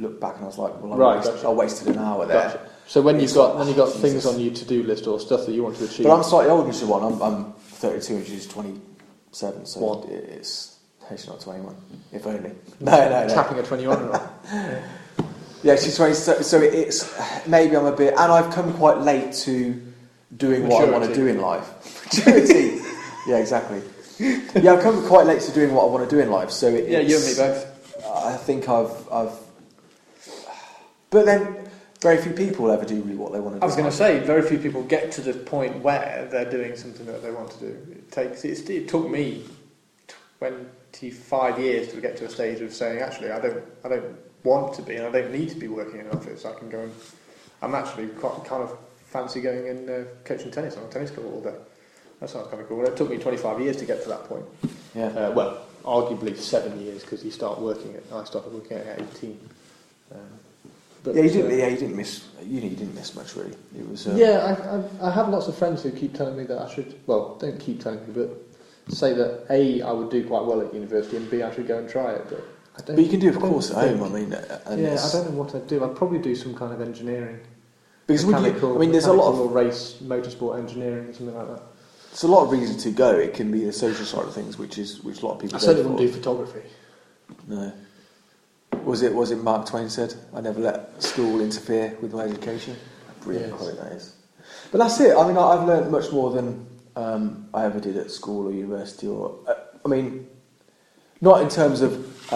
looked back and I was like, well, I wasted an hour there. Gotcha. So when you've got things on your to do list or stuff that you want to achieve. But I'm slightly older than Mr. One. I'm 32 and she's 27. So what? It's. She's not 21, if only. No. Tapping a 21-year-old. Yeah, she's 20, so it's... Maybe I'm a bit... And I've come quite late to doing maturity. What I want to do in life. Maturity. Yeah, exactly. Yeah, I've come quite late to doing what I want to do in life, so it's... Yeah, you and me both. I think I've... But then, very few people ever do really what they want to do. I was going to say, very few people get to the point where they're doing something that they want to do. It took me... when... 5 years to get to a stage of saying, actually, I don't want to be, and I don't need to be working in an office. I can go and I'm actually quite, kind of fancy going and coaching tennis on a tennis court all day. That sounds kind of cool. It took me 25 years to get to that point. Yeah. Well, arguably 7 years, because I started working at 18. You didn't miss much, really. It was. I have lots of friends who keep telling me that I should. Well, don't keep telling me, but. Say that A, I would do quite well at university, and B, I should go and try it. But I don't. But you can do a course at home. I mean, I don't know what I'd do. I'd probably do some kind of engineering, because there's a lot of race, motorsport engineering, or something like that. There's a lot of reasons to go. It can be the social side of things, which a lot of people. I certainly wouldn't do photography. No. Was it Mark Twain said? I never let school interfere with my education. Brilliant quote that is. But that's it. I mean, I've learned much more than. I ever did at school or university, or I mean, not in terms of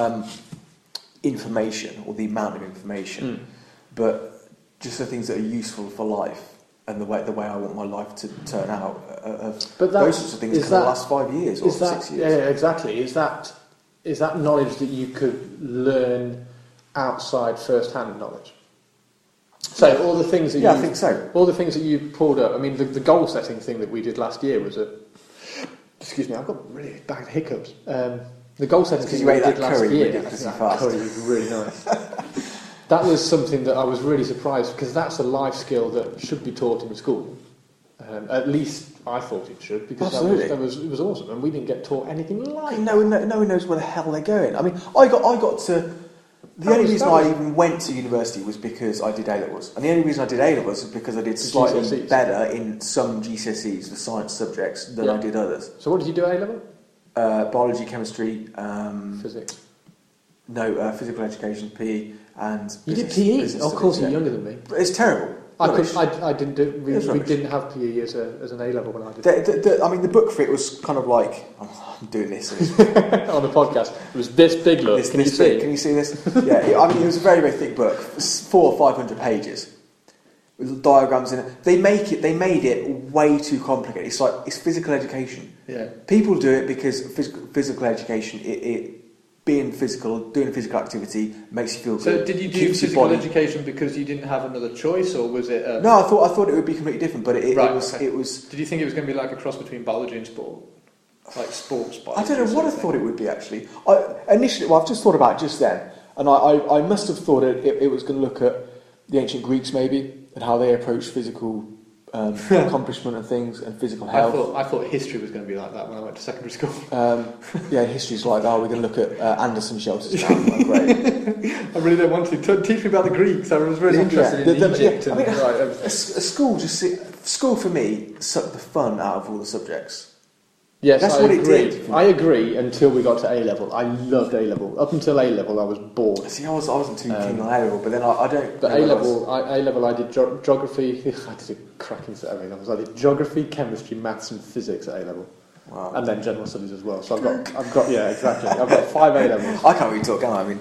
information or the amount of information, but just the things that are useful for life and the way I want my life to turn out. Those sorts of things in the last 5 years or 6 years. Yeah, exactly. Is that knowledge that you could learn outside first-hand knowledge? So all the things that I think so. All the things that you pulled up. I mean, the goal setting thing that we did last year was a. Excuse me, I've got really bad hiccups. The goal setting thing that we did last year. That curry was really nice. That was something that I was really surprised, because that's a life skill that should be taught in school. At least I thought it should, because it was awesome, and we didn't get taught anything like. No one knows where the hell they're going. I mean, I got to. The only reason I even went to university was because I did A levels, and the only reason I did A levels is because I did slightly GCSEs. Better in some GCSEs, the science subjects, than I did others. So what did you do at A level? Biology, chemistry, physics. No, physical education, PE, and you business, did PE. Of course, you're younger than me. But it's terrible. We didn't have PE as an A level when I did. I mean, the book for it was kind of like I'm doing this on the podcast. It was this big. Look, can you see this? Yeah, I mean, it was a very very thick book, 400 or 500 pages, with diagrams in it. They made it way too complicated. It's physical education. Yeah, people do it because physical education. Being physical, doing a physical activity makes you feel good. So did you do physical education because you didn't have another choice, or was it... No, I thought it would be completely different, but it was... Did you think it was going to be like a cross between biology and sport? like sports bike. I don't know what I thought it would be, actually. Initially, well, I've just thought about it just then, and I must have thought it was going to look at the ancient Greeks, maybe, and how they approached physical accomplishment and things, and physical health. I thought history was going to be like that when I went to secondary school. Yeah, history's like, oh, we're going to look at Anderson shelters now. Like, great. I really don't want to. Teach me about the Greeks. I was really interested in Egypt. Yeah, I mean, school for me sucked the fun out of all the subjects. Yes, that's I what agree. It did. I agree until we got to A level. I loved A level. Up until A level, I was bored. See, I wasn't too keen on A level, but then I don't. But I did geography. I did a cracking set of A levels. I did geography, chemistry, maths, and physics at A level, wow, and then general studies as well. So I've got 5 A levels. I can't really talk, can I? I mean,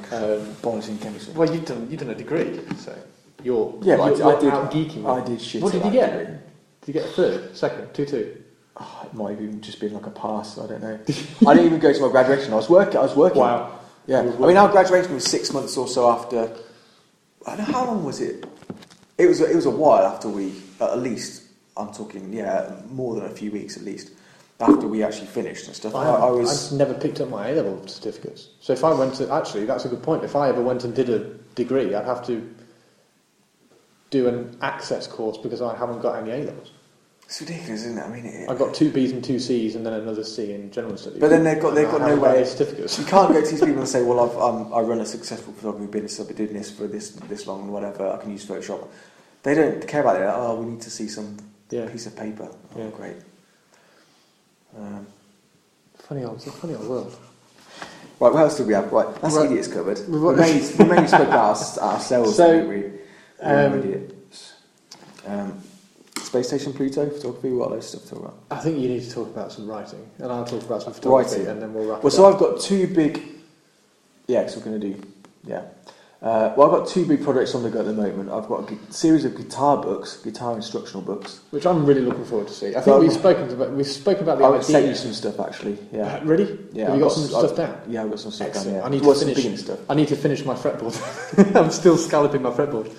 biology and chemistry. Well, you've done a degree, so you're out geeking. I did shit. What did you get? Degree. Did you get a third, second, 2-2? Oh, it might have even just been like a pass. I don't know. I didn't even go to my graduation. I was working. Wow. Yeah. I mean, our graduation was 6 months or so after. I don't know, how long was it? It was a while after we, at least. I'm talking, yeah, more than a few weeks at least after we actually finished and stuff. I've never picked up my A level certificates. So if I went to, actually, that's a good point. If I ever went and did a degree, I'd have to do an access course because I haven't got any A levels. It's ridiculous, isn't it? I mean, I got 2 B's and 2 C's, and then another C in general studies. But then they've got no way. Certificates. You can't go to these people and say, "Well, I run a successful photography business. I've been doing this for this long and whatever. I can use Photoshop." They don't care about it. Like, oh, we need to see some piece of paper. Oh, yeah. Great. Funny old world. Right, what else did we have? Right, that's idiots covered. We mainly spoke about ourselves. So, idiots. Space Station, Pluto, photography, what are those stuff to talk about? I think you need to talk about some writing, and I'll talk about some photography, and then we'll wrap it up. Well, so I've got 2 big... Yeah, because we're going to do... Yeah. Well, I've got 2 big projects on the go at the moment. I've got a series of guitar instructional books. Which I'm really looking forward to see. I think we've spoken about the idea. I would send you some stuff, actually. Yeah. Really? Yeah. Have you got some stuff down? Yeah, I've got some stuff down, yeah. I need to finish my fretboard. I'm still scalloping my fretboard.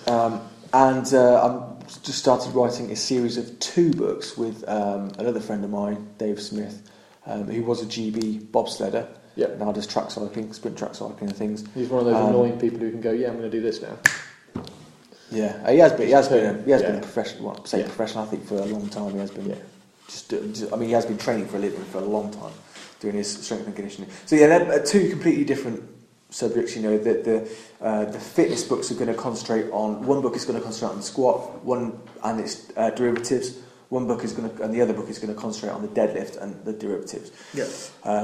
I'm just started writing a series of 2 books with another friend of mine, Dave Smith, who was a GB bobsledder. Yeah. Now does track cycling, sprint track cycling and things. He's one of those annoying people who can go, yeah, I'm going to do this now. Yeah, he has been a professional. Well, say professional athlete for a long time. He has been. Yeah. He has been training for a living for a long time, doing his strength and conditioning. So yeah, they're 2 completely different subjects, you know, that the fitness books are going to concentrate on. One book is going to concentrate on the squat, one and its derivatives. One book is going to, and the other book is going to concentrate on the deadlift and the derivatives. Yeah,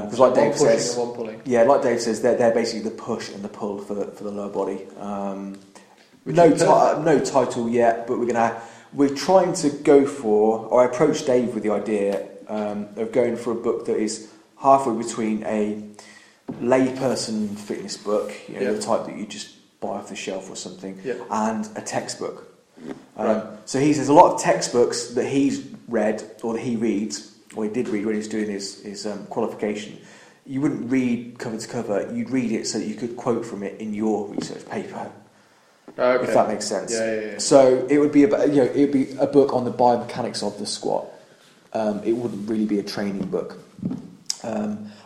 because like Dave says, one pulling. Yeah, like Dave says, they're basically the push and the pull for the lower body. No title yet, but we're trying to go for. Or I approached Dave with the idea of going for a book that is halfway between a layperson fitness book, you know, the type that you just buy off the shelf or something, and a textbook. So he says a lot of textbooks that he's read or that he reads, or he did read when he was doing his qualification, you wouldn't read cover to cover, you'd read it so that you could quote from it in your research paper. Okay. If that makes sense. Yeah. So it would be a book on the biomechanics of the squat. It wouldn't really be a training book.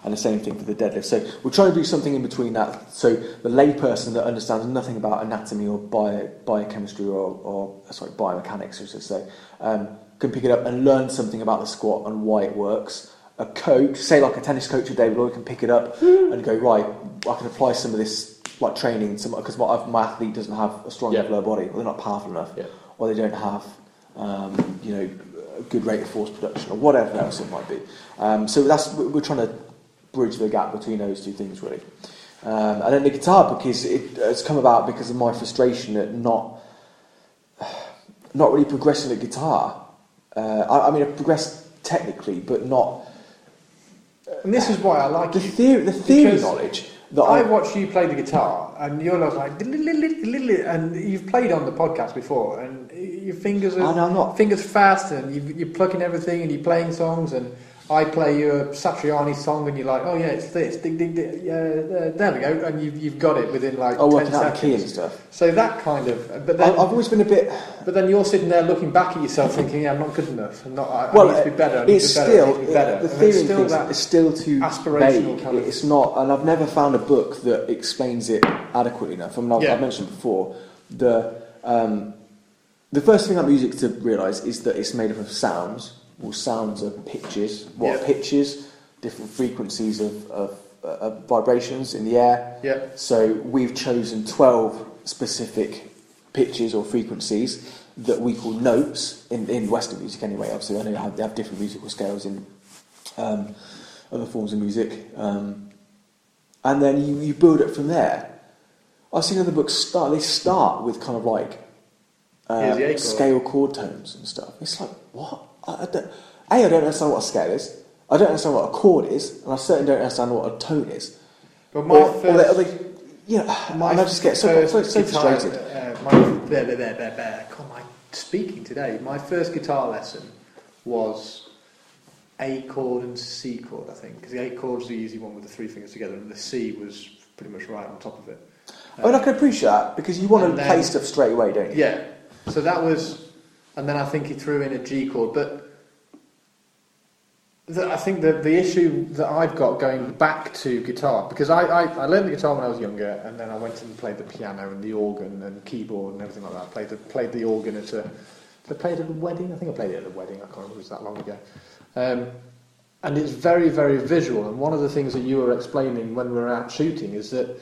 And the same thing for the deadlift. So we're trying to do something in between that. So the layperson that understands nothing about anatomy or biochemistry or biomechanics, as I say, can pick it up and learn something about the squat and why it works. A coach, say like a tennis coach or David Lloyd, can pick it up and go, right, I can apply some of this like training because my athlete doesn't have a strong enough lower body, or they're not powerful enough, or they don't have, a good rate of force production or whatever else it might be. So we're trying to bridge the gap between those 2 things, really. And then the guitar book has come about because of my frustration at not really progressing at guitar. I mean, I progressed technically, but not. And this is why I like the theory knowledge. I watch you play the guitar, and you're like, and you've played on the podcast before, and your fingers are fingers fast, and you're plucking everything, and you're playing songs, and I play you a Satriani song and you're like, oh yeah, it's this, ding ding ding, yeah, there we go, and you've got it within like 10 seconds. Out the key and stuff. So that kind of, but then, I've always been a bit. But then you're sitting there looking back at yourself, thinking, yeah, I'm not good enough. I'm not. I need to be better. I need to be better. The theory thing is still too aspirational. Vague. Kind of. It's not, and I've never found a book that explains it adequately enough. I mean, I've mentioned before the first thing that music to realise is that it's made up of sounds. Well, sounds are pitches. What are pitches? Different frequencies of vibrations in the air. Yeah. So we've chosen 12 specific pitches or frequencies that we call notes in Western music. Anyway, obviously, I know they have different musical scales in other forms of music, and then you build it from there. I've seen other books start with kind of like scale chord tones and stuff. It's like what? I don't understand what a scale is. I don't understand what a chord is, and I certainly don't understand what a tone is. But my I just get so frustrated. God, my speaking today. My first guitar lesson was A chord and C chord, I think, because the A chord is the easy one with the three fingers together, and the C was pretty much right on top of it. And I can appreciate that because you want to play stuff straight away, don't you? Yeah. So that was. And then I think he threw in a G chord. But I think the issue that I've got going back to guitar, because I learned the guitar when I was younger, and then I went and played the piano and the organ and keyboard and everything like that. I played the organ at a... Did I play it at a wedding? I think I played it at a wedding. I can't remember. It was that long ago. And it's very, very visual. And one of the things that you were explaining when we were out shooting is that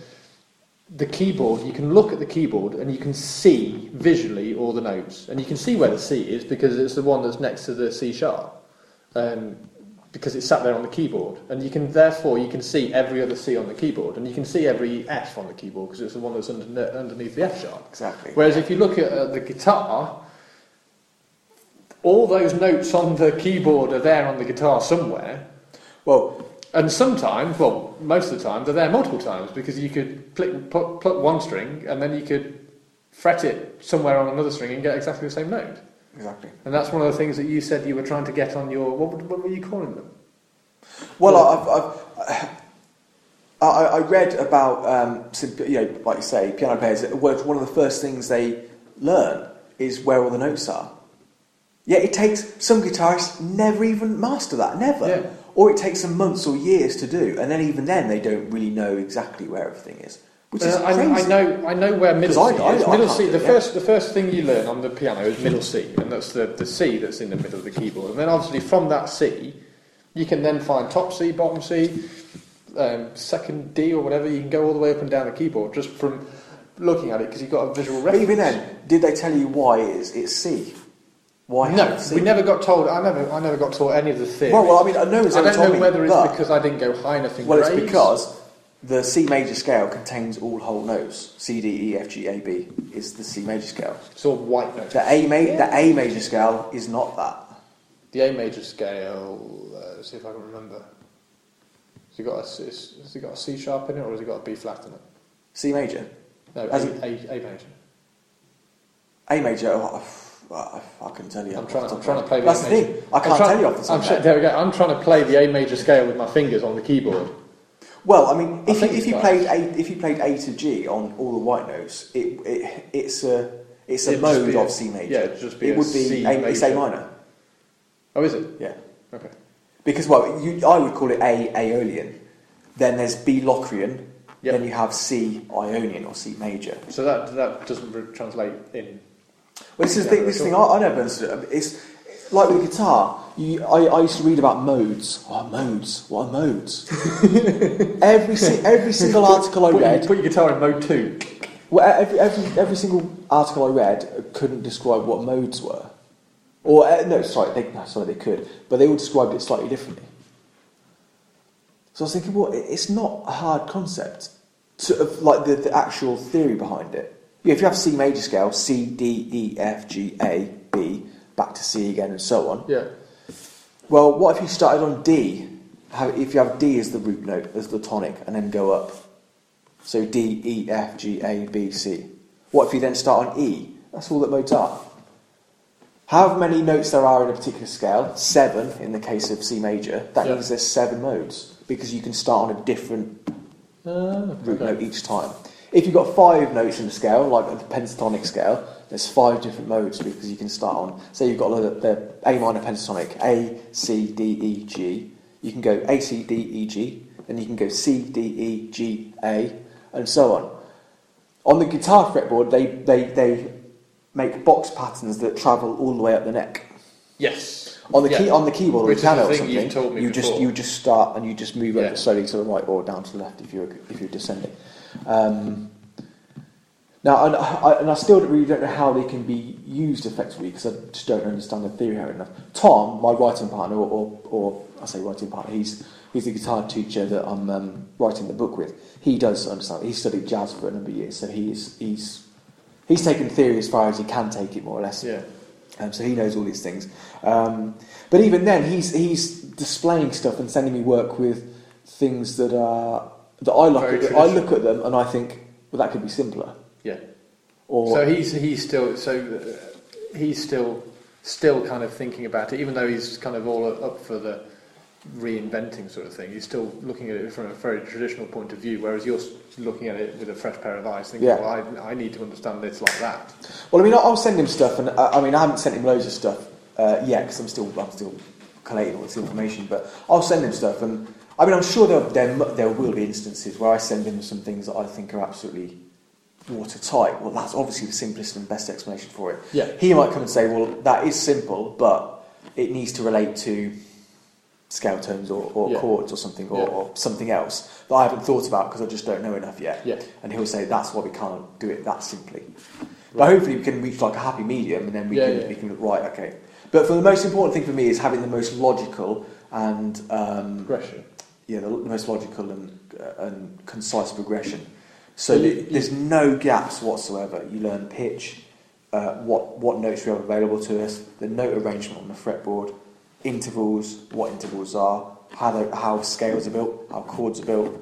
the keyboard, you can look at the keyboard and you can see visually all the notes, and you can see where the C is because it's the one that's next to the C sharp, because it's sat there on the keyboard, and you can see every other C on the keyboard, and you can see every F on the keyboard because it's the one that's underneath the F sharp. Exactly. Whereas if you look at the guitar, all those notes on the keyboard are there on the guitar somewhere. And sometimes, most of the time, they're there multiple times because you could pluck one string and then you could fret it somewhere on another string and get exactly the same note. Exactly. And that's one of the things that you said you were trying to get on your... What were you calling them? I read about, like you say, piano players. One of the first things they learn is where all the notes are. Yet it takes... Some guitarists never even master that, never. Yeah. Or it takes them months or years to do, and then even then they don't really know exactly where everything is, which is crazy. I know where middle C is. Middle C. The first thing you learn on the piano is middle C, and that's the C that's in the middle of the keyboard. And then obviously from that C, you can then find top C, bottom C, second D or whatever. You can go all the way up and down the keyboard just from looking at it because you've got a visual reference. But even then, did they tell you why it's C? No, we never got told. I never got taught any of the theory. Well, I mean, I know. I don't know whether it's because I didn't go high enough in grades. Well, it's because the C major scale contains all whole notes. C, D, E, F, G, A, B is the C major scale. It's all white notes. The A major scale is not that. The A major scale. Let's see if I can remember. Has it got a C sharp in it, or has it got a B flat in it? C major. No, A major. A major. Well, I couldn't tell you. I'm trying to play. That's the thing. I can't tell you off the top. There we go. I'm trying to play the A major scale with my fingers on the keyboard. Well, I mean, if you played A to G on all the white notes, it's a mode of C major. Yeah, it'd just be. It would be C major. It's A minor. Oh, is it? Yeah. Okay. Because I would call it A Aeolian. Then there's B Locrian. Yep. Then you have C Ionian or C major. So that doesn't translate in. Well, this thing I never understood. It's like with the guitar. I used to read about modes. Oh, modes. What are modes? every single article I read. Put your guitar in mode 2. Well, every single article I read couldn't describe what modes were. Or they could, but they all described it slightly differently. So I was thinking, it's not a hard concept. Sort of like the actual theory behind it. Yeah, if you have C major scale, C, D, E, F, G, A, B, back to C again and so on. Yeah. Well, what if you started on D? If you have D as the root note, as the tonic, and then go up. So D, E, F, G, A, B, C. What if you then start on E? That's all that modes are. How many notes there are in a particular scale, 7 in the case of C major, that means there's 7 modes, because you can start on a different root note each time. If you've got 5 notes in the scale, like the pentatonic scale, there's 5 different modes because you can start on. So you've got the A minor pentatonic, A, C, D, E, G. You can go A, C, D, E, G. Then you can go C, D, E, G, A, and so on. On the guitar fretboard, they make box patterns that travel all the way up the neck. Yes. On the keyboard or the piano or something, you just start and you just move up slowly to the right or down to the left if you're descending. Now, I still really don't know how they can be used effectively because I just don't understand the theory here enough. Tom, my writing partner, or I say writing partner, he's the guitar teacher that I'm writing the book with. He does understand. He studied jazz for a number of years, so he's taken theory as far as he can take it, more or less. Yeah. So he knows all these things. But even then, he's displaying stuff and sending me work with things that are that I look at them and I think, well, that could be simpler. Yeah. Or so he's still kind of thinking about it, even though he's kind of all up for the reinventing sort of thing. He's still looking at it from a very traditional point of view, whereas you're looking at it with a fresh pair of eyes, thinking, well, I need to understand this like that. Well, I mean, I'll send him stuff, and I haven't sent him loads of stuff yet, because I'm still collating all this information, but I'll send him stuff, and I mean, I'm sure there will be instances where I send him some things that I think are absolutely watertight. Well, that's obviously the simplest and best explanation for it. Yeah. He might come and say, well, that is simple, but it needs to relate to scale tones or chords or something or something else that I haven't thought about because I just don't know enough yet. Yeah. And he'll say, that's why we can't do it that simply. Right. But hopefully we can reach like a happy medium and then we can right, okay. But for the most important thing for me is having the most logical and... progression. Yeah, the most logical and concise progression. So there's no gaps whatsoever. You learn pitch, what notes we have available to us, the note arrangement on the fretboard, intervals, what intervals are, how scales are built, how chords are built,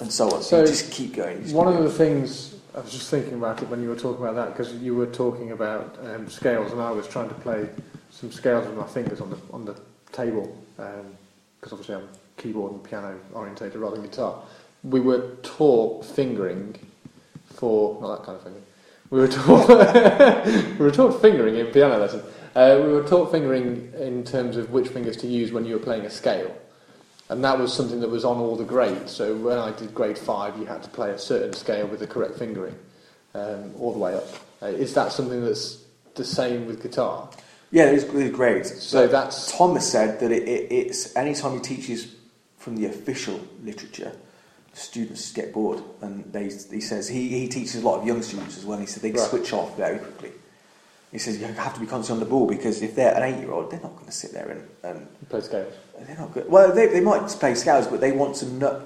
and so on. So you just keep going. One of the things, I was just thinking about it when you were talking about that, because you were talking about scales, and I was trying to play some scales with my fingers on the table, because obviously I'm keyboard and piano orientated rather than guitar. We were taught fingering for... Not that kind of fingering. We were taught fingering in piano lesson. We were taught fingering in terms of which fingers to use when you were playing a scale. And that was something that was on all the grades. So when I did grade 5, you had to play a certain scale with the correct fingering all the way up. Is that something that's the same with guitar? Yeah, there's grades. So that's... Thomas said that it's any time he teaches from the official literature... Students get bored, and he says he teaches a lot of young students as well. And he said they switch off very quickly. He says you have to be constantly on the ball because if they're an 8-year-old, they're not going to sit there and play scales. They're not good. Well, they might play scales, but they want to know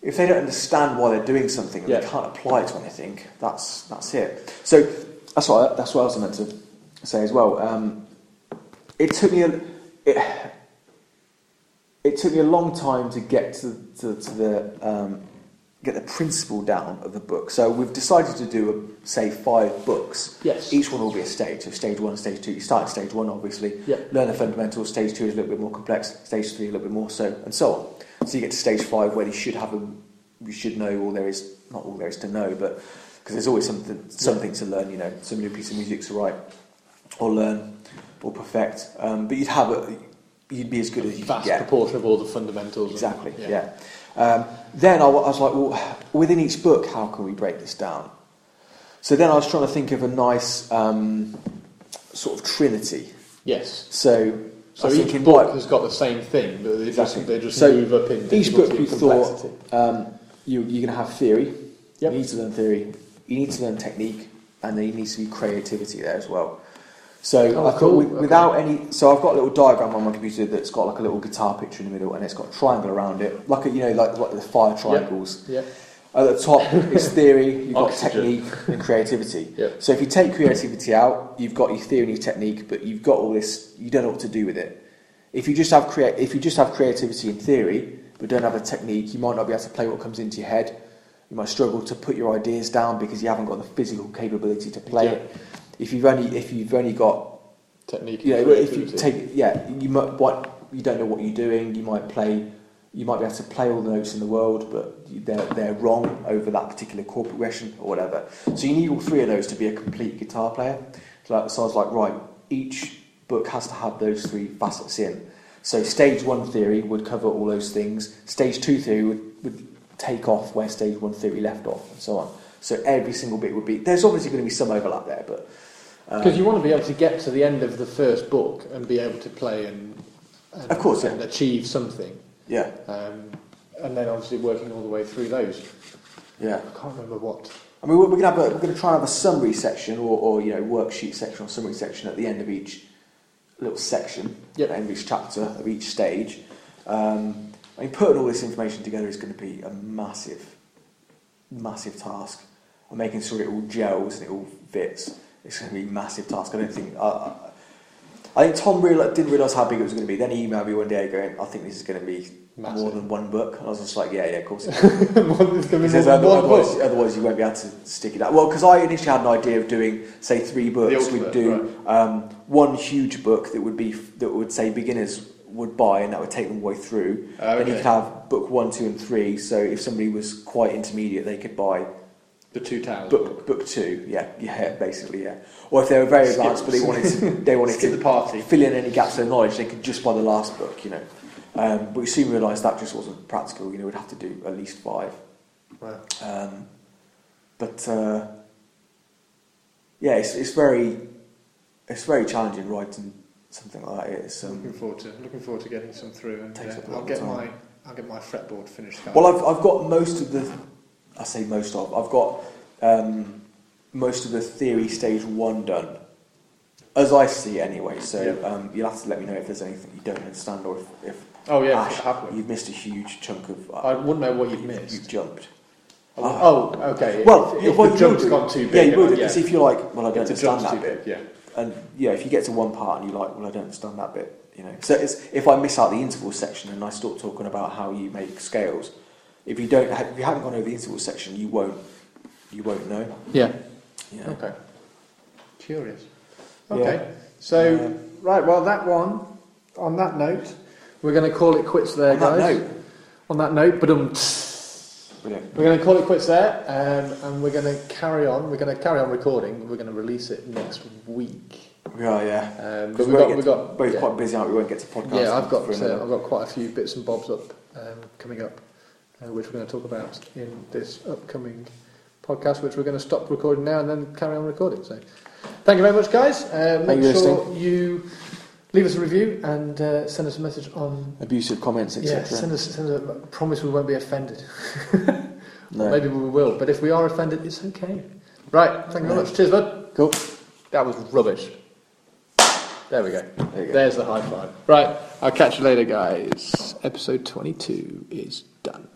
if they don't understand why they're doing something and they can't apply it to anything. That's it. So that's what I was meant to say as well. It took me It took me a long time to get to the principle down of the book. So we've decided to do, say, 5 books. Yes. Each one will be a stage. So stage 1, stage 2. You start at stage 1, obviously. Yep. Learn the fundamentals. Stage 2 is a little bit more complex. Stage 3 a little bit more so, and so on. So you get to stage 5 where you should know all there is, not all there is to know, but because there's always something to learn. You know, some new piece of music to write, or learn, or perfect. But you'd have you'd be as good as you could get. Vast proportion of all the fundamentals. Exactly, yeah. Then I was like, well, within each book, how can we break this down? So then I was trying to think of a nice sort of trinity. Yes. So each book has got the same thing, but they just move up in difficulty. Each book you thought, you're going to have theory. Yep. You need to learn theory. You need to learn technique. And there needs to be creativity there as well. So I've got a little diagram on my computer that's got like a little guitar picture in the middle, and it's got a triangle around it, like the fire triangles. Yeah. At the top is theory, you've got technique and creativity. Yeah. So if you take creativity out, you've got your theory and your technique, but you've got all this. You don't know what to do with it. If you just have creativity and theory, but don't have a technique, you might not be able to play what comes into your head. You might struggle to put your ideas down because you haven't got the physical capability to play it. If you've only got technique. Yeah, if you take, yeah, you might, what you don't know what you're doing. You might play, you might be able to play all the notes in the world, but they're wrong over that particular chord progression or whatever. So you need all three of those to be a complete guitar player. So I was like, right, each book has to have those three facets in. So stage one theory would cover all those things. Stage two theory would take off where stage one theory left off, and so on. So every single bit would be... There's obviously going to be some overlap there, but... Because you want to be able to get to the end of the first book and be able to play and of course, and achieve something. Yeah. And then obviously working all the way through those. Yeah. I can't remember what... I mean, we're going to try and have a summary section or you know, worksheet section or summary section at the end of each little section, yep. At the end of each chapter, of each stage. I mean, putting all this information together is going to be a massive task. And making sure it all gels and it all fits. It's going to be a massive task. I think Tom didn't realise how big it was going to be. Then he emailed me one day going, I think this is going to be massive. More than one book. And I was just like, yeah, of course. Otherwise you won't be able to stick it out. Well, because I initially had an idea of doing, say, three books. We'd do one huge book that would say beginners would buy, and that would take them way through. Okay. And you could have book 1, 2, and 3. So if somebody was quite intermediate, they could buy the Two Towers book two. Yeah, basically, yeah. Or if they were very advanced, but they wanted to fill in any gaps in knowledge, they could just buy the last book, you know. But we soon realised that just wasn't practical. You know, we'd have to do at least 5. Wow. But it's very challenging writing. Something like that. It's looking forward to getting some through, and I'll get my fretboard finished. Well, I've got most of the theory stage 1 done, as I see it anyway. So you'll have to let me know if there's anything you don't understand, or if Ash, you've missed a huge chunk of. I wouldn't know what you've missed. You've jumped. Okay. Well, if the jump's gone too big, you would. Because if you're like, well, I don't understand that bit, yeah. And yeah, if you get to one part and you're like, well, I don't understand that bit, you know. So it's, if I miss out the interval section and I start talking about how you make scales, if you haven't gone over the interval section, you won't know. Yeah. Yeah. Okay. Curious. Okay. Yeah. So right, well, that one. On that note, we're going to call it quits there, guys. On that note, brilliant. We're going to call it quits there, and we're going to carry on. We're going to carry on recording. We're going to release it next week. We are, yeah. Because we've got both quite busy, aren't we? We won't get to podcast. Yeah, I've got quite a few bits and bobs coming up, which we're going to talk about in this upcoming podcast, which we're going to stop recording now and then carry on recording. So, thank you very much, guys. Make sure you leave us a review and send us a message on... abusive comments, etc. Yeah, send us I promise we won't be offended. No. Maybe we will, but if we are offended, it's okay. Right, thank you very much. Cheers, bud. Cool. That was rubbish. There we go. There's the high five. Right, I'll catch you later, guys. Episode 22 is done.